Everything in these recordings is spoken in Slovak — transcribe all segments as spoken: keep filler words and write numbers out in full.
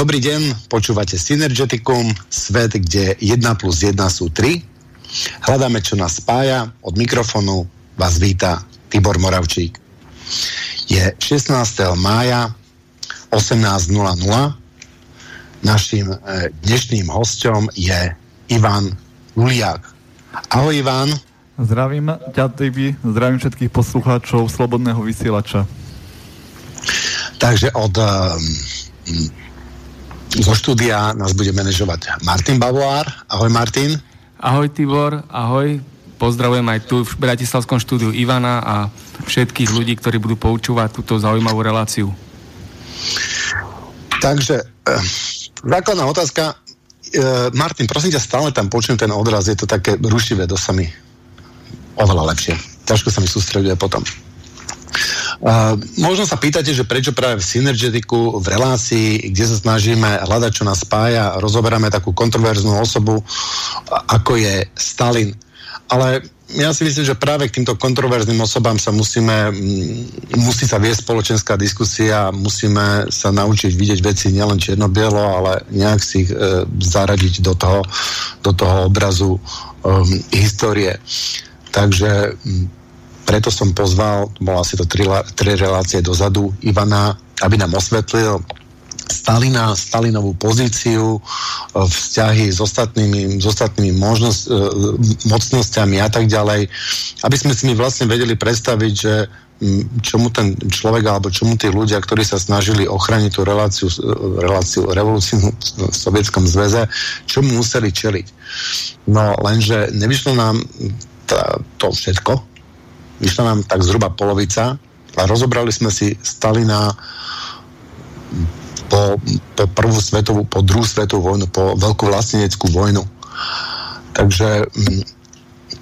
Dobrý deň, počúvate Synergetikum, svet, kde jedna plus jedna sú tri. Hľadáme, čo nás spája. Od mikrofónu vás víta Tibor Moravčík. Je šestnásteho mája osemnásť nula nula. Naším dnešným hosťom je Ivan Luliak. Ahoj, Ivan. Zdravím ťa, Tibi. Zdravím všetkých poslucháčov Slobodného vysielača. Takže od... Um, Zo štúdia nás bude manažovať Martin Bavoár. Ahoj, Martin. Ahoj, Tibor. Ahoj. Pozdravujem aj tu v bratislavskom štúdiu Ivana a všetkých ľudí, ktorí budú poučúvať túto zaujímavú reláciu. Takže, základná otázka. Martin, prosím ťa, stále tam počujem ten odraz. Je to také rušivé, to sa mi oveľa lepšie. Ťažko sa mi sústreduje potom. Uh, možno sa pýtate, že prečo práve v Synergetiku, v relácii, kde sa snažíme hľadať, čo nás spája, rozoberáme takú kontroverznú osobu, ako je Stalin. Ale ja si myslím, že práve k týmto kontroverzným osobám sa musíme, musí sa viesť spoločenská diskusia, musíme sa naučiť vidieť veci nielen čierno-bielo, ale nejak si ich uh, zaradiť do toho, do toho obrazu um, histórie. Takže... Preto som pozval, bola asi to tri, tri relácie dozadu, Ivana, aby nám osvetlil Stalina, Stalinovú pozíciu, vzťahy s ostatnými, s ostatnými možnosť, mocnosťami a tak ďalej, aby sme si my vlastne vedeli predstaviť, že čomu ten človek, alebo čomu tí ľudia, ktorí sa snažili ochrániť tú reláciu, reláciu revolúciu v Sovietskom zväze, čomu museli čeliť. No lenže nevyšlo nám tá, to všetko, vyšla nám tak zhruba polovica a rozobrali sme si Stalina po, po prvú svetovú, po druhú svetovú vojnu, po veľkú vlasteneckú vojnu. Takže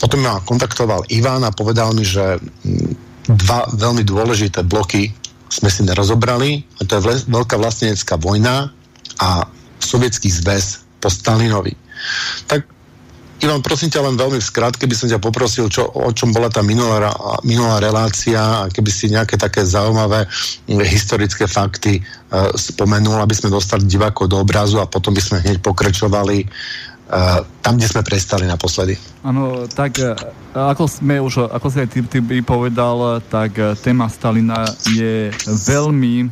potom ma kontaktoval Ivan a povedal mi, že dva veľmi dôležité bloky sme si nerozobrali, a to je veľká vlastenecká vojna a Sovietský zväz po Stalinovi. Tak Ivan, prosím ťa, len veľmi v skratke by som ťa poprosil, čo, o čom bola tá minulá, minulá relácia, a keby si nejaké také zaujímavé historické fakty e, spomenul, aby sme dostali divákov do obrazu a potom by sme hneď pokračovali e, tam, kde sme prestali naposledy. Áno, tak ako sme už, ako si aj ty, ty by povedal, tak téma Stalina je veľmi,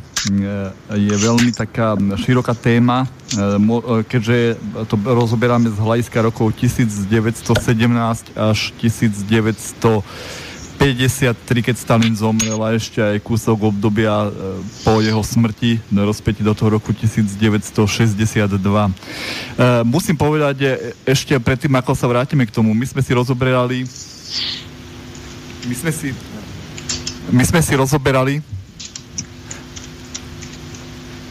je veľmi taká široká téma, keďže to rozoberáme z hľadiska rokov devätnásť sedemnásť až devätnásť päťdesiattri, keď Stalin zomrel, a ešte aj kúsok obdobia po jeho smrti, rozpäti do toho roku devätnásť šesťdesiatdva. Musím povedať ešte predtým, ako sa vrátime k tomu, my sme si rozoberali my sme si my sme si rozoberali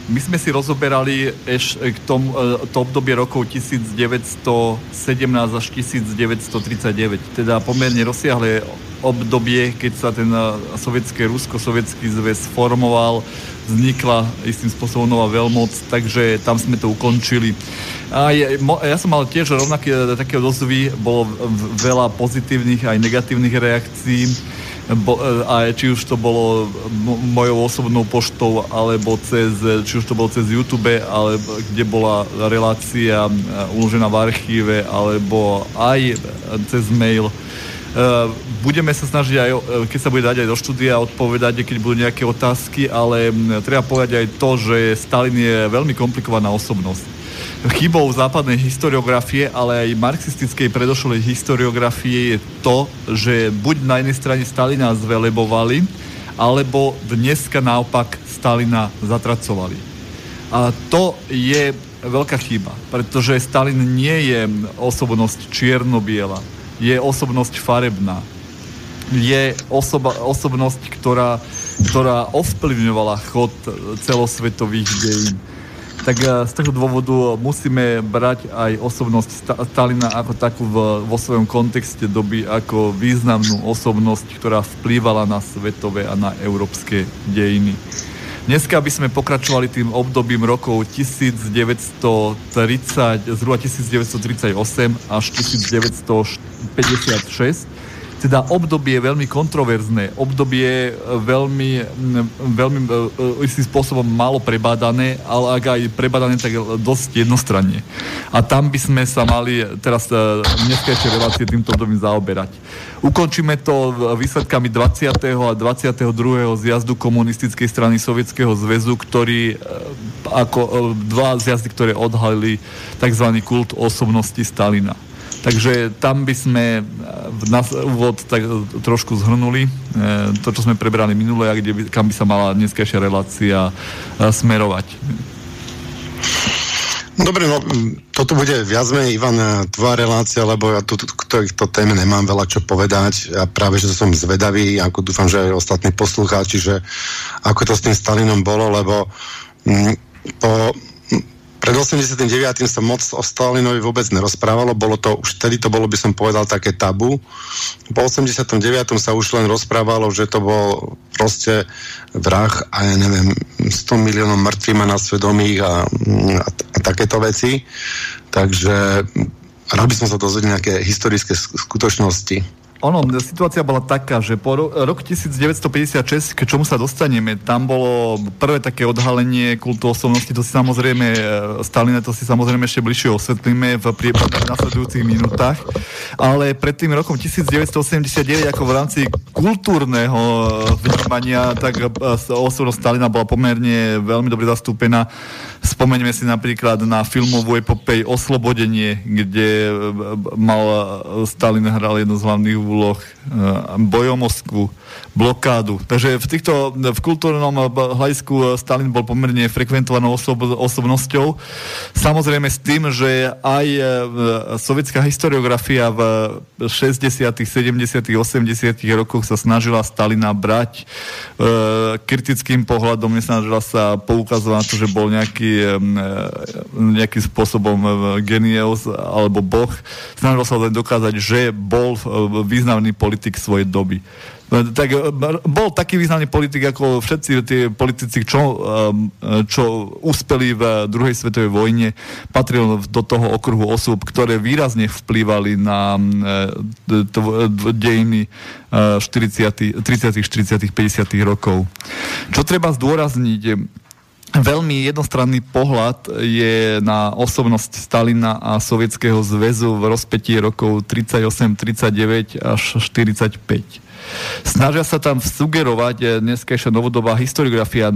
My sme si rozoberali ešte k tomu to obdobie rokov devätnásť sedemnásť až devätnásť tridsaťdeväť, teda pomerne rozsiahle obdobie, keď sa ten sovietské Rusko, sovietský zväz formoval, vznikla istým spôsobom nová veľmoc, takže tam sme to ukončili. A ja som mal tiež rovnaké také odozvy, bolo veľa pozitívnych aj negatívnych reakcií. Bo, a či už to bolo mojou osobnou poštou, alebo cez, či už to bolo cez YouTube, alebo kde bola relácia uložená v archíve, alebo aj cez mail. Budeme sa snažiť aj, keď sa bude dať aj do štúdia, odpovedať, keď budú nejaké otázky, ale treba povedať aj to, že Stalin je veľmi komplikovaná osobnosť. Chybou západnej historiografie, ale aj marxistickej predošlej historiografie je to, že buď na jednej strane Stalina zvelebovali, alebo dneska naopak Stalina zatracovali. A to je veľká chyba, pretože Stalin nie je osobnosť čierno-biela, je osobnosť farebná. Je osoba, osobnosť, ktorá, ktorá ovplyvňovala chod celosvetových dejín. Tak z toho dôvodu musíme brať aj osobnosť Stalina ako takú v, vo svojom kontexte doby, ako významnú osobnosť, ktorá vplývala na svetové a na európske dejiny. Dneska by sme pokračovali tým obdobím rokov tisícdeväťstotridsať, zhruba tisícdeväťstotridsaťosem až devätnásť päťdesiatšesť, teda obdobie veľmi kontroverzné, obdobie veľmi, veľmi istým spôsobom málo prebádané, ale ak aj prebádané, tak dosť jednostranne. A tam by sme sa mali teraz dneskajšie relácie týmto obdobím zaoberať. Ukončíme to výsledkami dvadsiateho a dvadsiateho druhého zjazdu komunistickej strany Sovietskeho zväzu, ktorý ako dva zjazdy, ktoré odhalili tzv. Kult osobnosti Stalina. Takže tam by sme na úvod tak trošku zhrnuli to, čo sme prebrali minule a kde by, kam by sa mala dneskajšia relácia smerovať. Dobre, no toto bude viac menej, Ivan, tvoja relácia, lebo ja tu k týchto téme nemám veľa čo povedať a ja práve, že som zvedavý, ako dúfam, že aj ostatní poslucháči, že ako to s tým Stalinom bolo, lebo m, po, m, pred osemdesiatym deviatym sa moc o Stalinovi vôbec nerozprávalo, bolo to, už vtedy to bolo, by som povedal, také tabu. Po osemdesiatom deviatom sa už len rozprávalo, že to bol proste vrah a ja neviem, sto miliónov mŕtvych má na svedomí a, a, a takéto veci. Takže rád by som sa dozvedel nejaké historické skutočnosti. Ono, situácia bola taká, že po ro- roku devätnásťstopäťdesiatšesť, k čomu sa dostaneme, tam bolo prvé také odhalenie kultu osobnosti, to si samozrejme Stalina, to si samozrejme ešte bližšie osvetlíme v priebehu nasledujúcich minútach, ale pred tým rokom devätnásťstoosemdesiatdeväť, ako v rámci kultúrneho vnímania, tak osobnosť Stalina bola pomerne veľmi dobre zastúpená. Spomeňme si napríklad na filmovú epopej Oslobodenie, kde mal Stalin hral jednu z hlavných úloh, bojom o Moskvu, blokádu. Takže v týchto, v kultúrnom hľadisku Stalin bol pomerne frekventovanou osob- osobnosťou. Samozrejme s tým, že aj sovietská historiografia v šesťdesiatych, sedemdesiatych, osemdesiatych rokoch sa snažila Stalina brať kritickým pohľadom, nesnažila sa poukazovať na to, že bol nejaký nejakým spôsobom genius alebo boh. Snažila sa len dokázať, že bol významný politik svojej doby. Tak bol taký významný politik ako všetci tí politici, čo, čo uspeli v druhej svetovej vojne, patril do toho okruhu osôb, ktoré výrazne vplývali na dejiny štyridsiatych, tridsiatych, štyridsiatych, päťdesiatych rokov. Čo treba zdôrazniť, veľmi jednostranný pohľad je na osobnosť Stalina a Sovietskeho zväzu v rozpätí rokov tridsaťosem, tridsaťdeväť až štyridsaťpäť. Snažia sa tam sugerovať dneskajšia novodobá historiografia,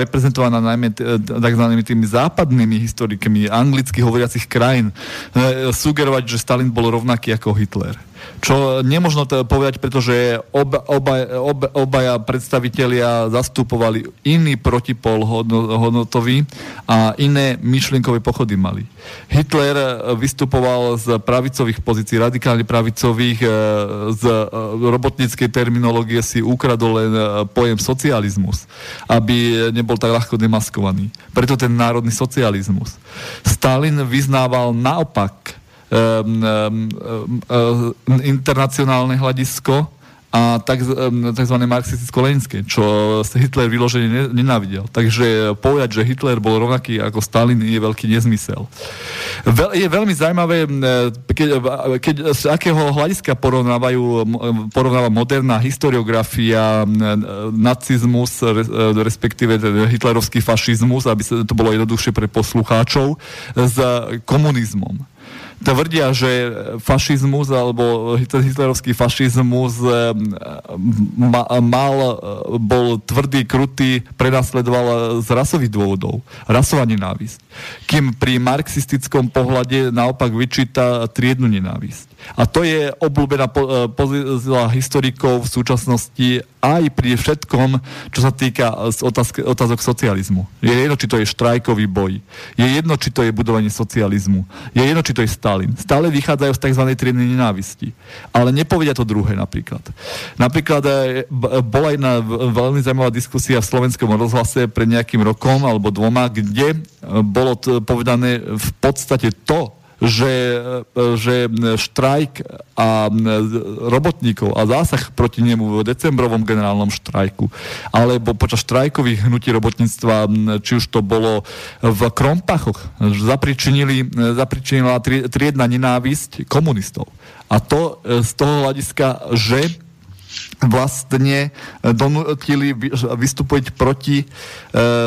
reprezentovaná najmä takzvanými tými západnými historikmi anglicky hovoriacich krajín, sugerovať, že Stalin bol rovnaký ako Hitler. Čo nemožno to povedať, pretože oba, oba, oba, obaja predstavitelia zastupovali iný protipol hodnotový a iné myšlienkové pochody mali. Hitler vystupoval z pravicových pozícií, radikálne pravicových, z robotníckej terminológie si ukradol len pojem socializmus, aby nebol tak ľahko demaskovaný. Preto ten národný socializmus. Stalin vyznával naopak Um, um, um, internacionálne hľadisko a tak, um, tzv. Marxisticko-leninské, čo Hitler vyložene nenávidel. Takže povedať, že Hitler bol rovnaký ako Stalin, je veľký nezmysel. Veľ, je veľmi zaujímavé, keď, keď z akého hľadiska porovnávajú, porovnáva moderná historiografia nacizmus, respektíve hitlerovský fašizmus, aby to bolo jednoduchšie pre poslucháčov, s komunizmom. Tvrdia, že fašizmus alebo hitlerovský fašizmus mal, bol tvrdý, krutý, prenasledoval z rasových dôvodov. Rasová nenávisť. Kým pri marxistickom pohľade naopak vyčíta triednu nenávisť. A to je obľúbená pozícia historikov v súčasnosti aj pri všetkom, čo sa týka otázk, otázok socializmu. Je jedno, či to je štrajkový boj. Je jedno, či to je budovanie socializmu. Je jedno, či to je Stalin. Stále vychádzajú z tzv. Triednej nenávisti. Ale nepovedia to druhé napríklad. Napríklad bola jedna veľmi zaujímavá diskusia v slovenskom rozhlase pred nejakým rokom alebo dvoma, kde bolo povedané v podstate to, že, že štrajk a robotníkov a zásah proti nemu v decembrovom generálnom štrajku, alebo počas štrajkových hnutí robotníctva, či už to bolo v Krompachoch, zapričinili, zapričinila triedna nenávisť komunistov. A to z toho hľadiska, že vlastne donútili vystúpiť proti e,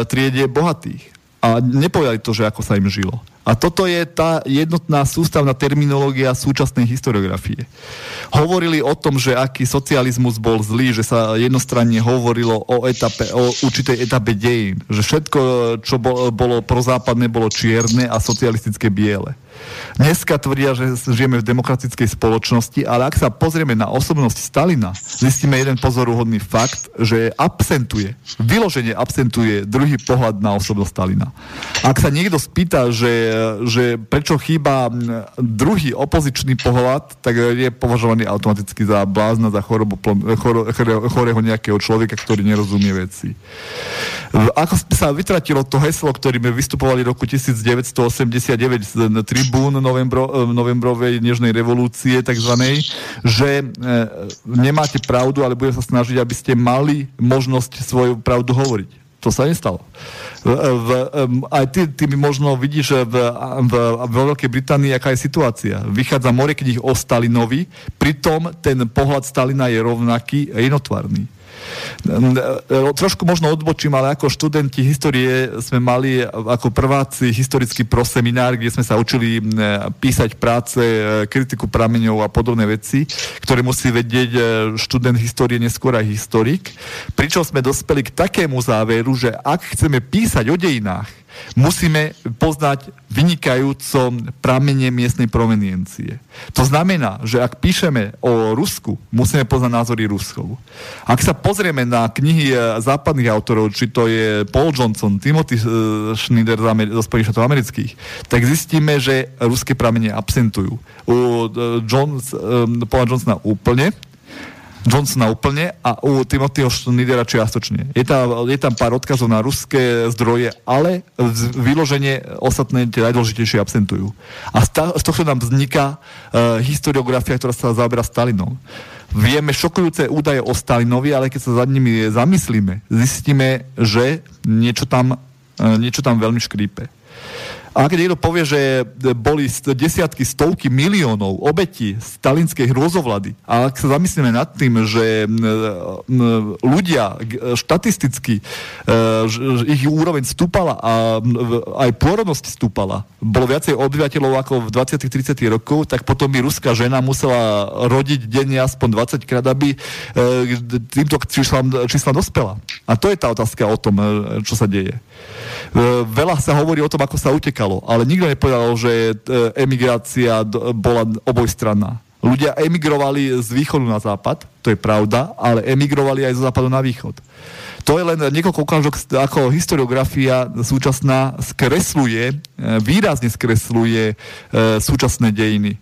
triede bohatých. A nepovedali to, že ako sa im žilo. A toto je tá jednotná sústavná terminológia súčasnej historiografie. Hovorili o tom, že aký socializmus bol zlý, že sa jednostranne hovorilo o, etape, o určitej etape dejín, že všetko, čo bolo prozápadné, bolo čierne a socialistické biele. Dneska tvrdia, že žijeme v demokratickej spoločnosti, ale ak sa pozrieme na osobnosť Stalina, zistíme jeden pozoruhodný fakt, že absentuje, vyloženie absentuje druhý pohľad na osobnosť Stalina. Ak sa niekto spýta, že, že prečo chýba druhý opozičný pohľad, tak je považovaný automaticky za blázna, za chorobu, choro, chorého nejakého človeka, ktorý nerozumie veci. Ako sa vytratilo to heslo, ktorým vystupovali v roku devätnásťstoosemdesiatdeväť z tribún novembro, novembrovej nežnej revolúcie takzvanej, že e, nemáte pravdu, ale budem sa snažiť, aby ste mali možnosť svoju pravdu hovoriť. To sa nestalo. V, v, aj ty, ty mi možno vidíš v, v, vo Veľkej Británii, aká je situácia. Vychádza more kníh o Stalinovi, pritom ten pohľad Stalina je rovnaký, jednotvarný. Trošku možno odbočím, ale ako študenti histórie sme mali ako prváci historický proseminár, kde sme sa učili písať práce, kritiku prameňov a podobné veci, ktoré musí vedieť študent histórie, neskôr aj historik. Pričom sme dospeli k takému záveru, že ak chceme písať o dejinách, musíme poznať vynikajúco pramene miestnej proveniencie. To znamená, že ak píšeme o Rusku, musíme poznať názory Ruskov. Ak sa pozrieme na knihy západných autorov, či to je Paul Johnson, Timothy Snyder zo Spojených štátov amerických, tak zistíme, že ruské pramene absentujú. U Johns, Paula Johnsona úplne, Johnsona úplne a u Timothyho Snydera čiastočne. Je tam, je tam pár odkazov na ruské zdroje, ale vyloženie ostatné tie najdôležitejšie absentujú. A z tohto nám vzniká uh, historiografia, ktorá sa zaoberá Stalinom. Vieme šokujúce údaje o Stalinovi, ale keď sa za nimi zamyslíme, zistíme, že niečo tam, uh, niečo tam veľmi škrípe. A keď niekto povie, že boli desiatky, stovky miliónov obetí stalinskej hrôzovlady, a ak sa zamyslíme nad tým, že ľudia štatisticky, ich úroveň stúpala a aj pôrodnosť stúpala, bolo viacej obyvateľov ako v dvadsiatych tridsiatych rokov, tak potom by ruská žena musela rodiť denne aspoň dvadsaťkrát, aby týmto číslam, číslam dospela. A to je tá otázka o tom, čo sa deje. Veľa sa hovorí o tom, ako sa uteká, ale nikto nepovedal, že emigrácia bola obojstranná. Ľudia emigrovali z východu na západ, to je pravda, ale emigrovali aj zo západu na východ. To je len niekoľko ukážok, ako historiografia súčasná skresluje, výrazne skresluje súčasné dejiny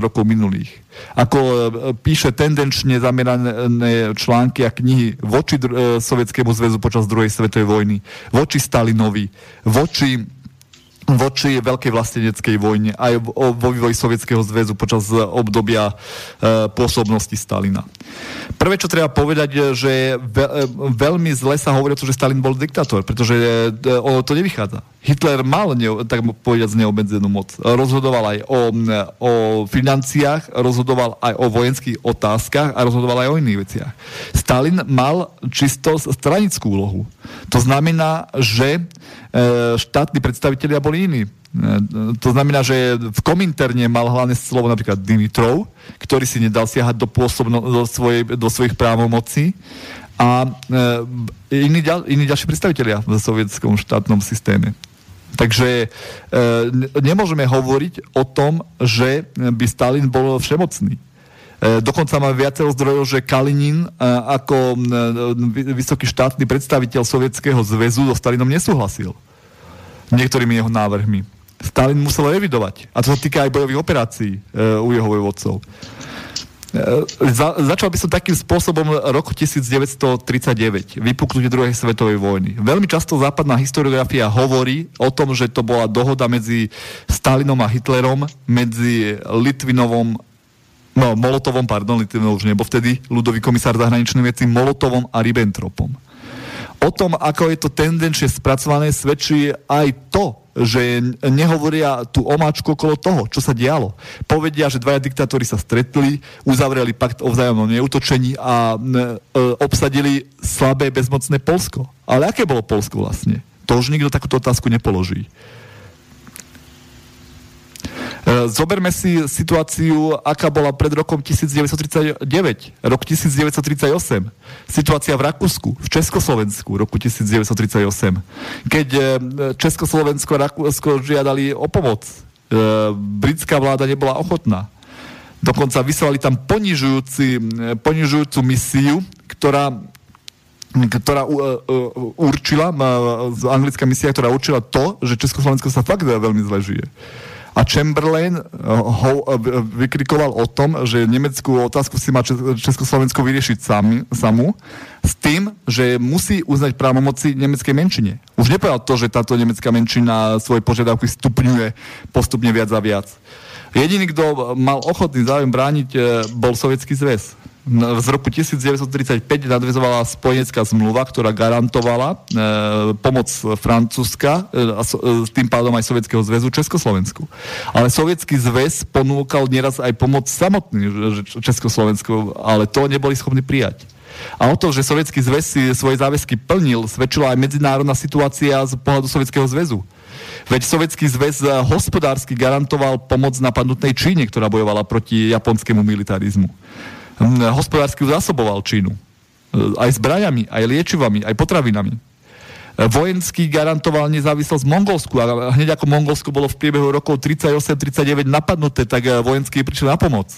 rokov minulých. Ako píše tendenčne zamerané články a knihy voči Sovietskému zväzu počas druhej svetovej vojny, voči Stalinovi, voči voči Veľkej vlasteneckej vojne aj vo vývoji Sovietskeho zväzu počas obdobia e, pôsobnosti Stalina. Prvé, čo treba povedať, že ve, veľmi zle sa hovorí o to, že Stalin bol diktátor, pretože ono to nevychádza. Hitler mal, ne, tak povedať, neobmedzenú moc. Rozhodoval aj o, o financiách, rozhodoval aj o vojenských otázkach a rozhodoval aj o iných veciach. Stalin mal čisto stranickú úlohu. To znamená, že štátni predstavitelia boli iní. To znamená, že v Kominterne mal hlavné slovo napríklad Dimitrov, ktorý si nedal siahať do, pôsobno, do, svojej, do svojich právomocí a iní, iní ďalší predstavitelia v sovietskom štátnom systéme. Takže nemôžeme hovoriť o tom, že by Stalin bol všemocný. Dokonca máme viacero zdrojov, že Kalinin ako vysoký štátny predstaviteľ Sovietskeho zväzu so Stalinom nesúhlasil niektorými jeho návrhmi. Stalin musel revidovať. A to sa týka aj bojových operácií u jeho vojvodcov. Za, začal by som takým spôsobom roku devätnásť tridsaťdeväť, vypuknutie druhej svetovej vojny. Veľmi často západná historiografia hovorí o tom, že to bola dohoda medzi Stalinom a Hitlerom, medzi Litvinovom, no Molotovom, pardon, Litvinov už nebol vtedy ľudový komisár zahraničných vecí, Molotovom a Ribbentropom. O tom, ako je to tendenčne spracované, svedčí aj to, že nehovoria tú omáčku okolo toho, čo sa dialo. Povedia, že dvaja diktátori sa stretli, uzavreli pakt o vzájomnom neútočení a e, obsadili slabé, bezmocné Poľsko. Ale aké bolo Poľsko vlastne? To už nikto takúto otázku nepoloží. Zoberme si situáciu, aká bola pred rokom devätnásť tridsaťdeväť, rok devätnásť tridsaťosem, situácia v Rakúsku, v Československu roku devätnásť tridsaťosem, keď Československo a Rakúsko žiadali o pomoc. Britská vláda nebola ochotná. Dokonca vyslali tam ponižujúcu misiu, ktorá ktorá určila, anglická misia, ktorá určila to, že Československo sa fakt veľmi zle žije. A Chamberlain ho vykrikoval o tom, že nemeckú otázku si má Československo vyriešiť sami, samú, s tým, že musí uznať právomoci nemeckej menšine. Už nepovedal to, že táto nemecká menšina svoje požiadavky stupňuje postupne viac a viac. Jediný, kto mal ochotný záujem brániť, bol Sovietský zväz. Z roku devätnásť tridsaťpäť nadväzovala spojenecká zmluva, ktorá garantovala e, pomoc Francúzska e, a so, e, tým pádom aj Sovietskeho zväzu Československu. Ale Sovietský zväz ponúkal nieraz aj pomoc samotný Československu, ale to neboli schopní prijať. A o to, že Sovietský zväz si svoje záväzky plnil, svedčila aj medzinárodná situácia z pohľadu Sovietskeho zväzu. Veď Sovietský zväz hospodársky garantoval pomoc napadnutnej Číne, ktorá bojovala proti japonskému militarizmu. Hospodársky zásoboval Čínu. Aj zbraňami, aj liečivami, aj potravinami. Vojenský garantoval nezávislosť Mongolsku a hneď ako Mongolsko bolo v priebehu rokov tridsaťosem tridsaťdeväť napadnuté, tak vojenský prišiel na pomoc.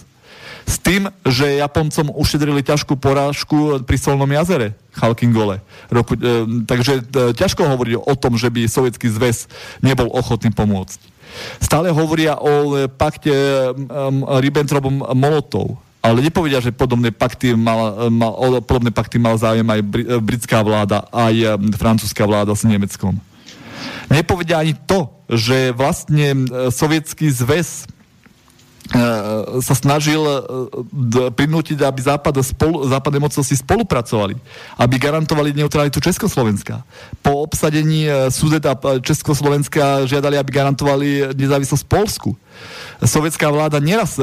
S tým, že Japoncom ušetrili ťažkú porážku pri Solnom jazere, Chalchin-Gole. Roku, e, takže e, ťažko hovoriť o tom, že by Sovietský zväz nebol ochotný pomôcť. Stále hovoria o e, pakte e, e, Ribbentrop-Molotov. Ale nepovedia, že podobné pakty mal, mal, podobné pakty mal záujem aj britská vláda, aj francúzska vláda s Nemeckom. Nepovedia ani to, že vlastne Sovietský zväz sa snažil prinútiť, aby západ, spolu, západné mocnosti spolupracovali, aby garantovali neutralitu Československa. Po obsadení Sudet a Československa žiadali, aby garantovali nezávislosť Poľsku. Sovietská vláda nieraz,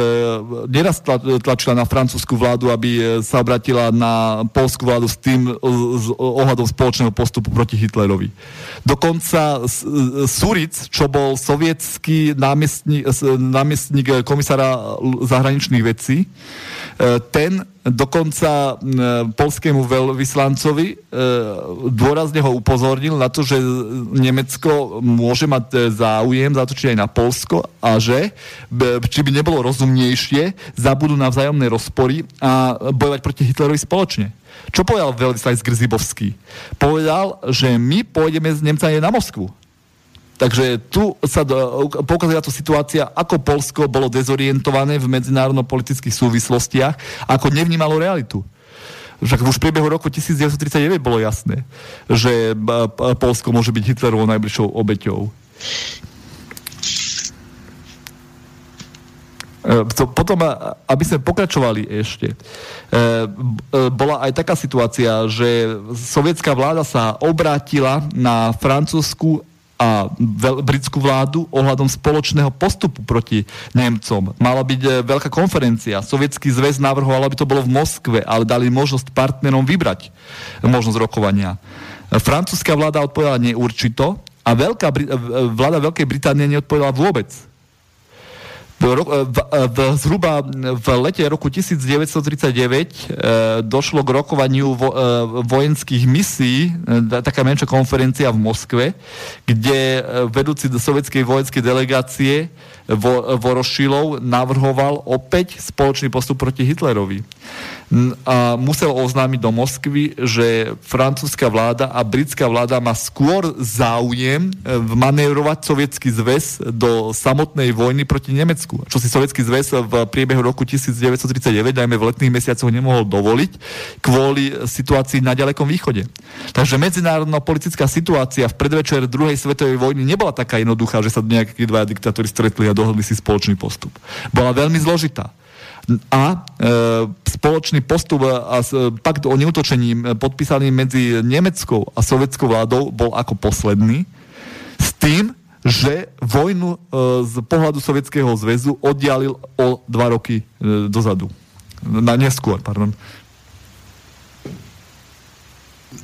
nieraz tlačila na francúzsku vládu, aby sa obratila na poľskú vládu s tým s ohľadom spoločného postupu proti Hitlerovi. Dokonca Suric, čo bol sovietský námestník, námestník komisára zahraničných vecí, ten dokonca poľskému veľvyslancovi dôrazne ho upozornil na to, že Nemecko môže mať záujem zatočiť aj na Poľsko a že či by nebolo rozumnejšie, zabudú na vzájomné rozpory a bojovať proti Hitlerovi spoločne. Čo povedal veľvyslanec Grzybovský? Povedal, že my pôjdeme s Nemcami na Moskvu. Takže tu sa poukazuje táto situácia, ako Poľsko bolo dezorientované v medzinárodno-politických súvislostiach, ako nevnímalo realitu. Však už v priebehu roku devätnásť tridsaťdeväť bolo jasné, že Poľsko môže byť Hitlerovou najbližšou obeťou. Potom, aby sme pokračovali ešte, bola aj taká situácia, že sovietská vláda sa obrátila na francúzsku a britskú vládu ohľadom spoločného postupu proti Nemcom. Mala byť veľká konferencia. Sovietský zväz navrhoval, aby to bolo v Moskve, ale dali možnosť partnerom vybrať možnosť rokovania. Francúzska vláda odpovedala neurčito a veľká, vláda Veľkej Británie neodpovedala vôbec. V, v, zhruba v lete roku devätnásť tridsaťdeväť e, došlo k rokovaniu vo, e, vojenských misií, e, taká menšia konferencia v Moskve, kde vedúci sovietskej vojenskej delegácie Vorošilov navrhoval opäť spoločný postup proti Hitlerovi. a musel oznámiť do Moskvy, že francúzska vláda a britská vláda má skôr záujem manévrovať Sovietský zväz do samotnej vojny proti Nemecku. Čo si Sovietský zväz v priebehu roku devätnásť tridsaťdeväť, najmä v letných mesiacoch, nemohol dovoliť kvôli situácii na Ďalekom východe. Takže medzinárodno-politická situácia v predvečer druhej svetovej vojny nebola taká jednoduchá, že sa nejakí dvaja diktátori stretli a dohodli si spoločný postup. Bola veľmi zložitá. A e, spoločný postup a e, pakt o neútočení podpísaný medzi nemeckou a sovietskou vládou bol ako posledný s tým, že vojnu e, z pohľadu Sovietskeho zväzu oddialil o dva roky e, dozadu. Na neskôr, pardon.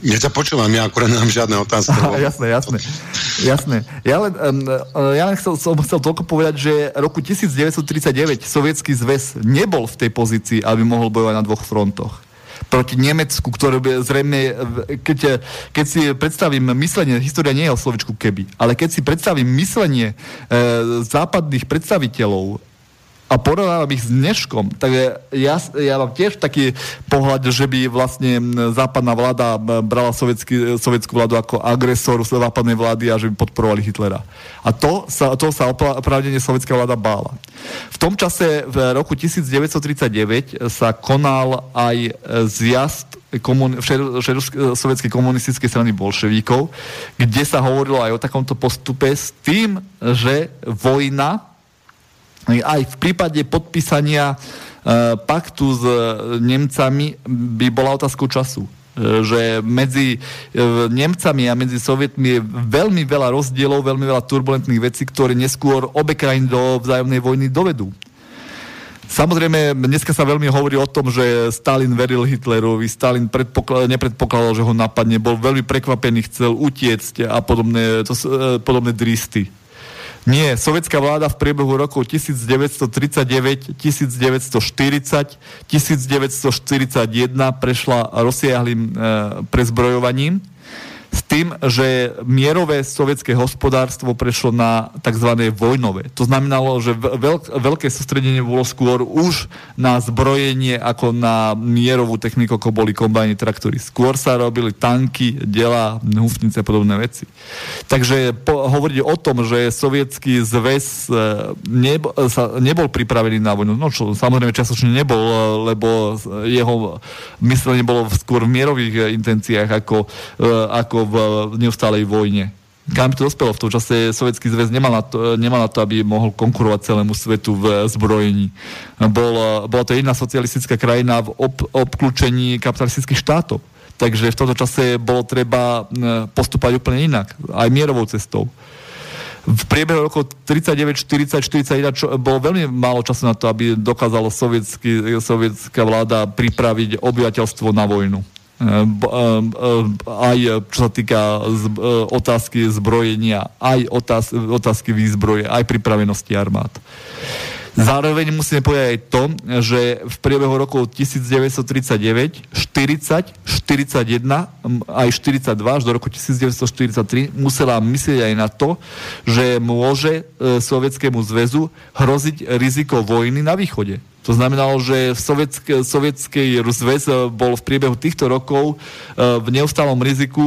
Ja ťa počúvam, ja akurát nemám žiadne otázky. Aha, jasné, jasné, jasné. Ja len, ja len chcel, som chcel toľko povedať, že roku devätnásť tridsaťdeväť Sovietský zväz nebol v tej pozícii, aby mohol bojovať na dvoch frontoch. Proti Nemecku, ktoré by zrejme, keď, keď si predstavím myslenie, história nie je o slovičku keby, ale keď si predstavím myslenie e, západných predstaviteľov a porovnávam ich s dneškom, takže ja, ja mám tiež taký pohľad, že by vlastne západná vláda brala sovietský, sovietskú vládu ako agresor západnej vlády a že by podporovali Hitlera. A to sa, to sa opravdene sovietská vláda bála. V tom čase v roku devätnásť tridsaťdeväť sa konal aj zjazd Komun- šer- šer- sovietskej komunistickej strany bolševíkov, kde sa hovorilo aj o takomto postupe s tým, že vojna aj v prípade podpísania uh, paktu s uh, Nemcami by bola otázkou času. Uh, že medzi uh, Nemcami a medzi Sovietmi je veľmi veľa rozdielov, veľmi veľa turbulentných vecí, ktoré neskôr obe krajiny do vzájomnej vojny dovedú. Samozrejme, dneska sa veľmi hovorí o tom, že Stalin veril Hitlerovi, Stalin predpokladal, nepredpokladal, že ho napadne, bol veľmi prekvapený, chcel utiecť a podobné, to, uh, podobné dristy. Nie, sovietská vláda v priebehu rokov devätnásť tridsaťdeväť, devätnásť štyridsať, devätnásť štyridsaťjeden prešla rozsiahlým e, prezbrojovaním s tým, že mierové sovietské hospodárstvo prešlo na tzv. Vojnové. To znamenalo, že veľk, veľké sústredenie bolo skôr už na zbrojenie ako na mierovú techniku, ako boli kombajny, traktory. Skôr sa robili tanky, delá, húfnice a podobné veci. Takže po, hovoriť o tom, že sovietský zväz nebo, sa, nebol pripravený na vojnu, no čo samozrejme časočne nebol, lebo jeho myslenie bolo skôr v mierových intenciách ako, ako v neustálej vojne. Kam to dospelo? V tom čase Sovietský zväz nemal na to, nemal na to, aby mohol konkurovať celému svetu v zbrojení. Bol, bola to jedna socialistická krajina v ob, obklúčení kapitalistických štátov. Takže v tomto čase bolo treba postúpať úplne inak. Aj mierovou cestou. V priebehu rokov tridsaťdeväť, štyridsať, štyridsaťjeden čo, bolo veľmi málo času na to, aby dokázala sovietská vláda pripraviť obyvateľstvo na vojnu. Aj čo sa týka otázky zbrojenia, aj otázky výzbroje, aj pripravenosti armád. Zároveň musíme povedať aj to, že v priebehu rokov devätnásť tridsaťdeväť, štyridsať, štyridsaťjeden, aj štyridsaťdva až do roku devätnásť štyridsaťtri musela myslieť aj na to, že môže Sovietskému zväzu hroziť riziko vojny na východe. To znamenalo, že sovietský, sovietský zväz bol v priebehu týchto rokov v neustálom riziku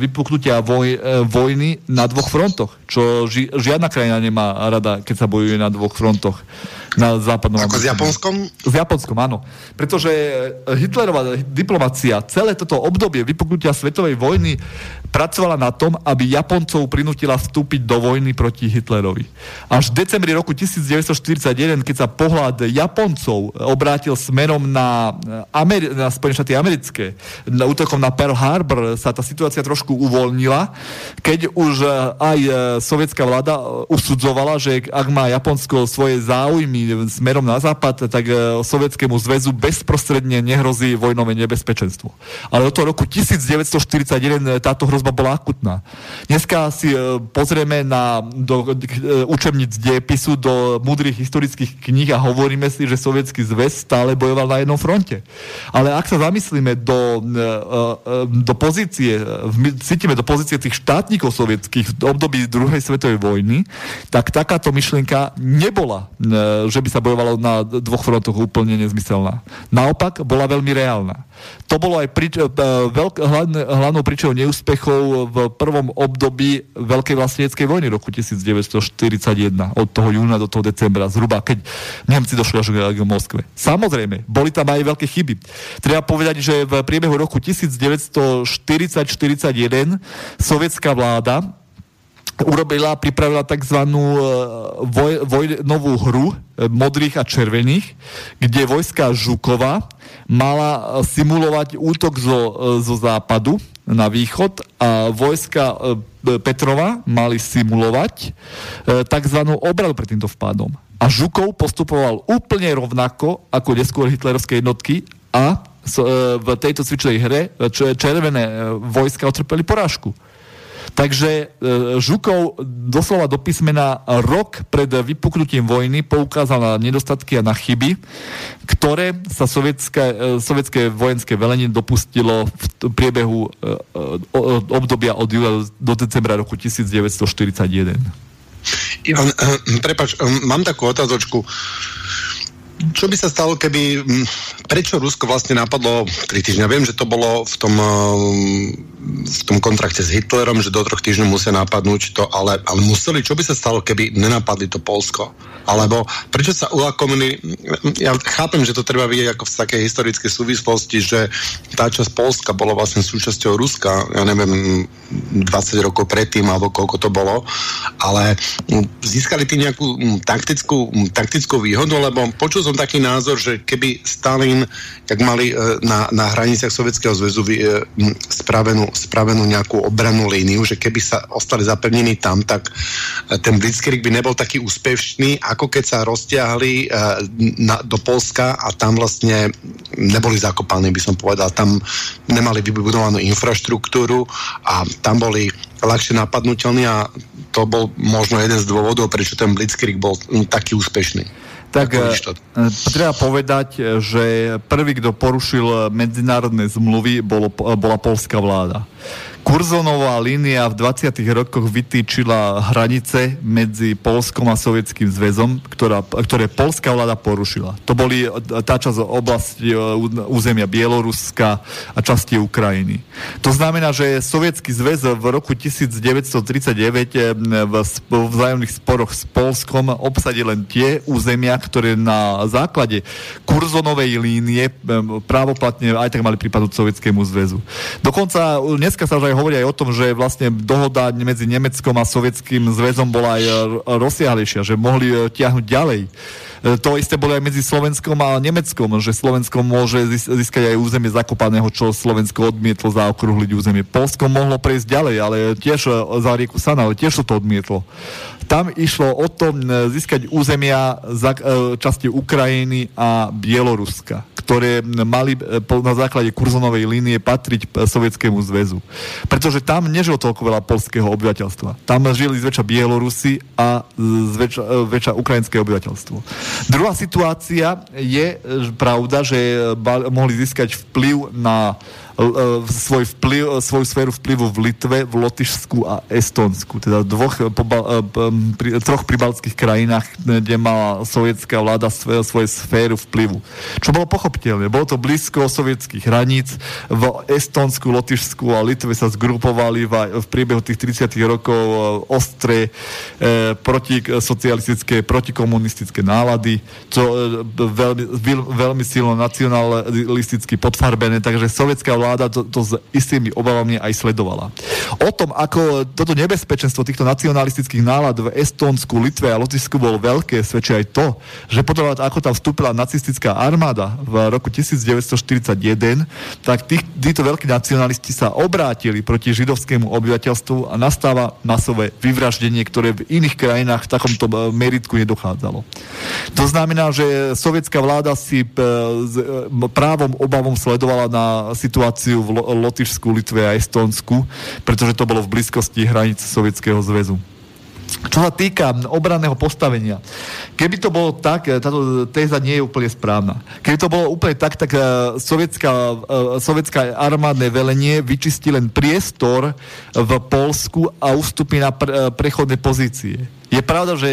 vypuknutia voj, vojny na dvoch frontoch, čo ži, žiadna krajina nemá rada, keď sa bojuje na dvoch frontoch. Na západnom. Ako s Japonskom? S Japonskom, áno. Pretože Hitlerová diplomacia celé toto obdobie vypuknutia svetovej vojny pracovala na tom, aby Japoncov prinútila vstúpiť do vojny proti Hitlerovi. Až v decembri roku devätnásť štyridsaťjeden, keď sa pohľad Japonská obrátil smerom na, Ameri- na Spojené štáty americké. Na útokom na Pearl Harbor sa tá situácia trošku uvoľnila, keď už aj sovietská vláda usudzovala, že ak má Japonsko svoje záujmy smerom na západ, tak Sovietskému zväzu bezprostredne nehrozí vojnové nebezpečenstvo. Ale do toho roku devätnásť štyridsaťjeden táto hrozba bola akutná. Dneska si pozrieme na, do učebnic dejepisu, do múdrych historických kníh a hovoríme si, že Sovietský zväz stále bojoval na jednom fronte. Ale ak sa zamyslíme do, do pozície, cítime do pozície tých štátnikov sovietských v období druhej svetovej vojny, tak takáto myšlienka nebola že by sa bojovalo na dvoch frontoch, úplne nezmyselná. Naopak, bola veľmi reálna. To bolo aj prič- veľk- hlavnou príčinou neúspechov v prvom období Veľkej vlasteneckej vojny roku devätnásťstoštyridsaťjeden, od toho júna do toho decembra, zhruba, keď Nemci došli až k Moskve. Samozrejme, boli tam aj veľké chyby. Treba povedať, že v priebehu roku devätnásťstoštyridsať štyridsaťjeden sovietská vláda urobila, pripravila takzvanú voj, vojnovú hru modrých a červených, kde vojska Žukova mala simulovať útok zo, zo západu na východ a vojska Petrova mali simulovať takzvanú obranu pred týmto vpádom. A Žukov postupoval úplne rovnako ako neskôr hitlerovské jednotky a v tejto cvičnej hre červené vojska utrpeli porážku. Takže Žukov doslova do písmena rok pred vypuknutím vojny poukázal na nedostatky a na chyby, ktoré sa sovietské, sovietské vojenské velenie dopustilo v priebehu obdobia od júla do decembra roku devätnásťstoštyridsaťjeden. Ivan, prepáč, mám takú otázočku. Čo by sa stalo, keby... Prečo Rusko vlastne napadlo kritične? Viem, že to bolo v tom, v tom kontrakte s Hitlerom, že do troch týždňov musia napadnúť to, ale, ale museli. Čo by sa stalo, keby nenapadli to Poľsko? Alebo prečo sa uľakomili... Ja chápem, že to treba vidieť ako v takej historickej súvislosti, že tá časť Poľska bola vlastne súčasťou Ruska, ja neviem, dvadsať rokov predtým, alebo koľko to bolo, ale získali tí nejakú taktickú, taktickú výhodu, lebo počul som taký názor, že keby Stalin, tak mali na, na hraniciach Sovietskeho zväzu spravenú, spravenú nejakú obrannú líniu, že keby sa ostali zapevnení tam, tak ten blitzkrieg by nebol taký úspešný, ako keď sa roztiahli na, do Polska a tam vlastne neboli zakopaní, by som povedal. Tam nemali vybudovanú infraštruktúru a tam boli ľahšie napadnutelní a to bol možno jeden z dôvodov, prečo ten blitzkrieg bol taký úspešný. Tak treba povedať, že prvý, kto porušil medzinárodné zmluvy, bolo, bola poľská vláda. Kurzonová línia v dvadsiatych rokoch vytýčila hranice medzi Poľskom a Sovietským zväzom, ktorá, ktoré poľská vláda porušila. To boli tá časť oblasti územia Bieloruska a časti Ukrajiny. To znamená, že Sovietský zväz v roku devätnásťstotridsaťdeväť v vzájomných sporoch s Poľskom obsadil len tie územia, ktoré na základe Kurzonovej línie právoplatne aj tak mali pripadnúť Sovietskému zväzu. Dokonca dneska sa už aj hovorí aj o tom, že vlastne dohoda medzi Nemeckom a Sovietským zväzom bola aj rozsiahlejšia, že mohli tiahnuť ďalej. To isté bolo aj medzi Slovenskom a Nemeckom, že Slovensko môže získať aj územie Zakopaného, čo Slovensko odmietlo zaokrúhliť územie. Poľsko mohlo prejsť ďalej, ale tiež za rieku Sana, ale tiež to odmietlo. Tam išlo o to získať územia za časti Ukrajiny a Bieloruska, ktoré mali na základe Kurzonovej línie patriť Sovietskému zväzu. Pretože tam nežilo toľko veľa poľského obyvateľstva. Tam žili zväčša Bielorusi a zväčša ukrajinské obyvateľstvo. Druhá situácia je pravda, že mohli získať vplyv na svoj vplyv, svoju sféru vplyvu v Litve, v Lotyšsku a Estonsku, teda dvoch, poba, pri, troch pribaltských krajinách, kde mala sovietská vláda svoju sféru vplyvu. Čo bolo pochopiteľné. Bolo to blízko sovietských hraníc. V Estonsku, Lotyšsku a Litve sa zgrupovali v, v priebehu tých tridsiatych rokov ostré eh, protisocialistické, protikomunistické nálady, čo eh, veľmi, veľmi silno nacionalisticky podfarbené, takže sovietská vláda vláda to, to s istými obavami aj sledovala. O tom, ako toto nebezpečenstvo týchto nacionalistických nálad v Estónsku, Litve a Lotyšsku bolo veľké, svedčí aj to, že potom, ako tam vstúpila nacistická armáda v roku devätnásťstoštyridsaťjeden, tak tí, títo veľkí nacionalisti sa obrátili proti židovskému obyvateľstvu a nastáva masové vyvraždenie, ktoré v iných krajinách v takomto meritku nedochádzalo. To znamená, že sovietská vláda si právom obavom sledovala na situáciu v Lotyšsku, Litve a Estónsku, pretože to bolo v blízkosti hraníc Sovietskeho zväzu. Čo sa týka obranného postavenia, keby to bolo tak, táto téza nie je úplne správna. Keby to bolo úplne tak, tak sovietská, sovietská armádne velenie vyčistí len priestor v Poľsku a ustúpi na prechodné pozície. Je pravda, že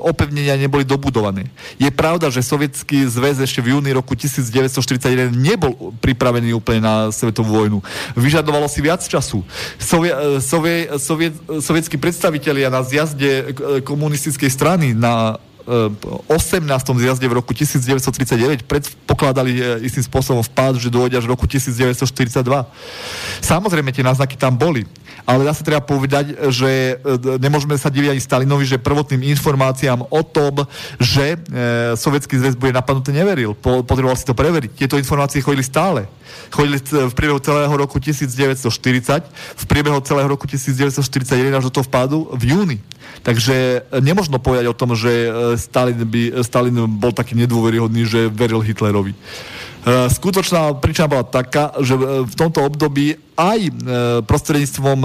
opevnenia neboli dobudované. Je pravda, že Sovietský zväz ešte v júni roku devätnásť štyridsaťjeden nebol pripravený úplne na svetovú vojnu. Vyžadovalo si viac času. Sovie, sovie, sovie, sovietskí predstavitelia na zjazde komunistickej strany na osemnástom zjazde v roku devätnásť tridsaťdeväť predpokladali istým spôsobom vpád, že dôjde až v roku devätnásť štyridsaťdva. Samozrejme, tie náznaky tam boli, ale dá sa treba povedať, že nemôžeme sa diviť ani Stalinovi, že prvotným informáciám o tom, že Sovietský zväz bude napadnutý, neveril. Potreboval si to preveriť. Tieto informácie chodili stále. Chodili v priebehu celého roku devätnásť štyridsať, v priebehu celého roku devätnásť štyridsaťjeden až do toho vpádu v júni. Takže nemožno povedať o tom, že Stalin, by, Stalin bol taký nedôveryhodný, že veril Hitlerovi. Skutočná príčina bola taká, že v tomto období aj prostredníctvom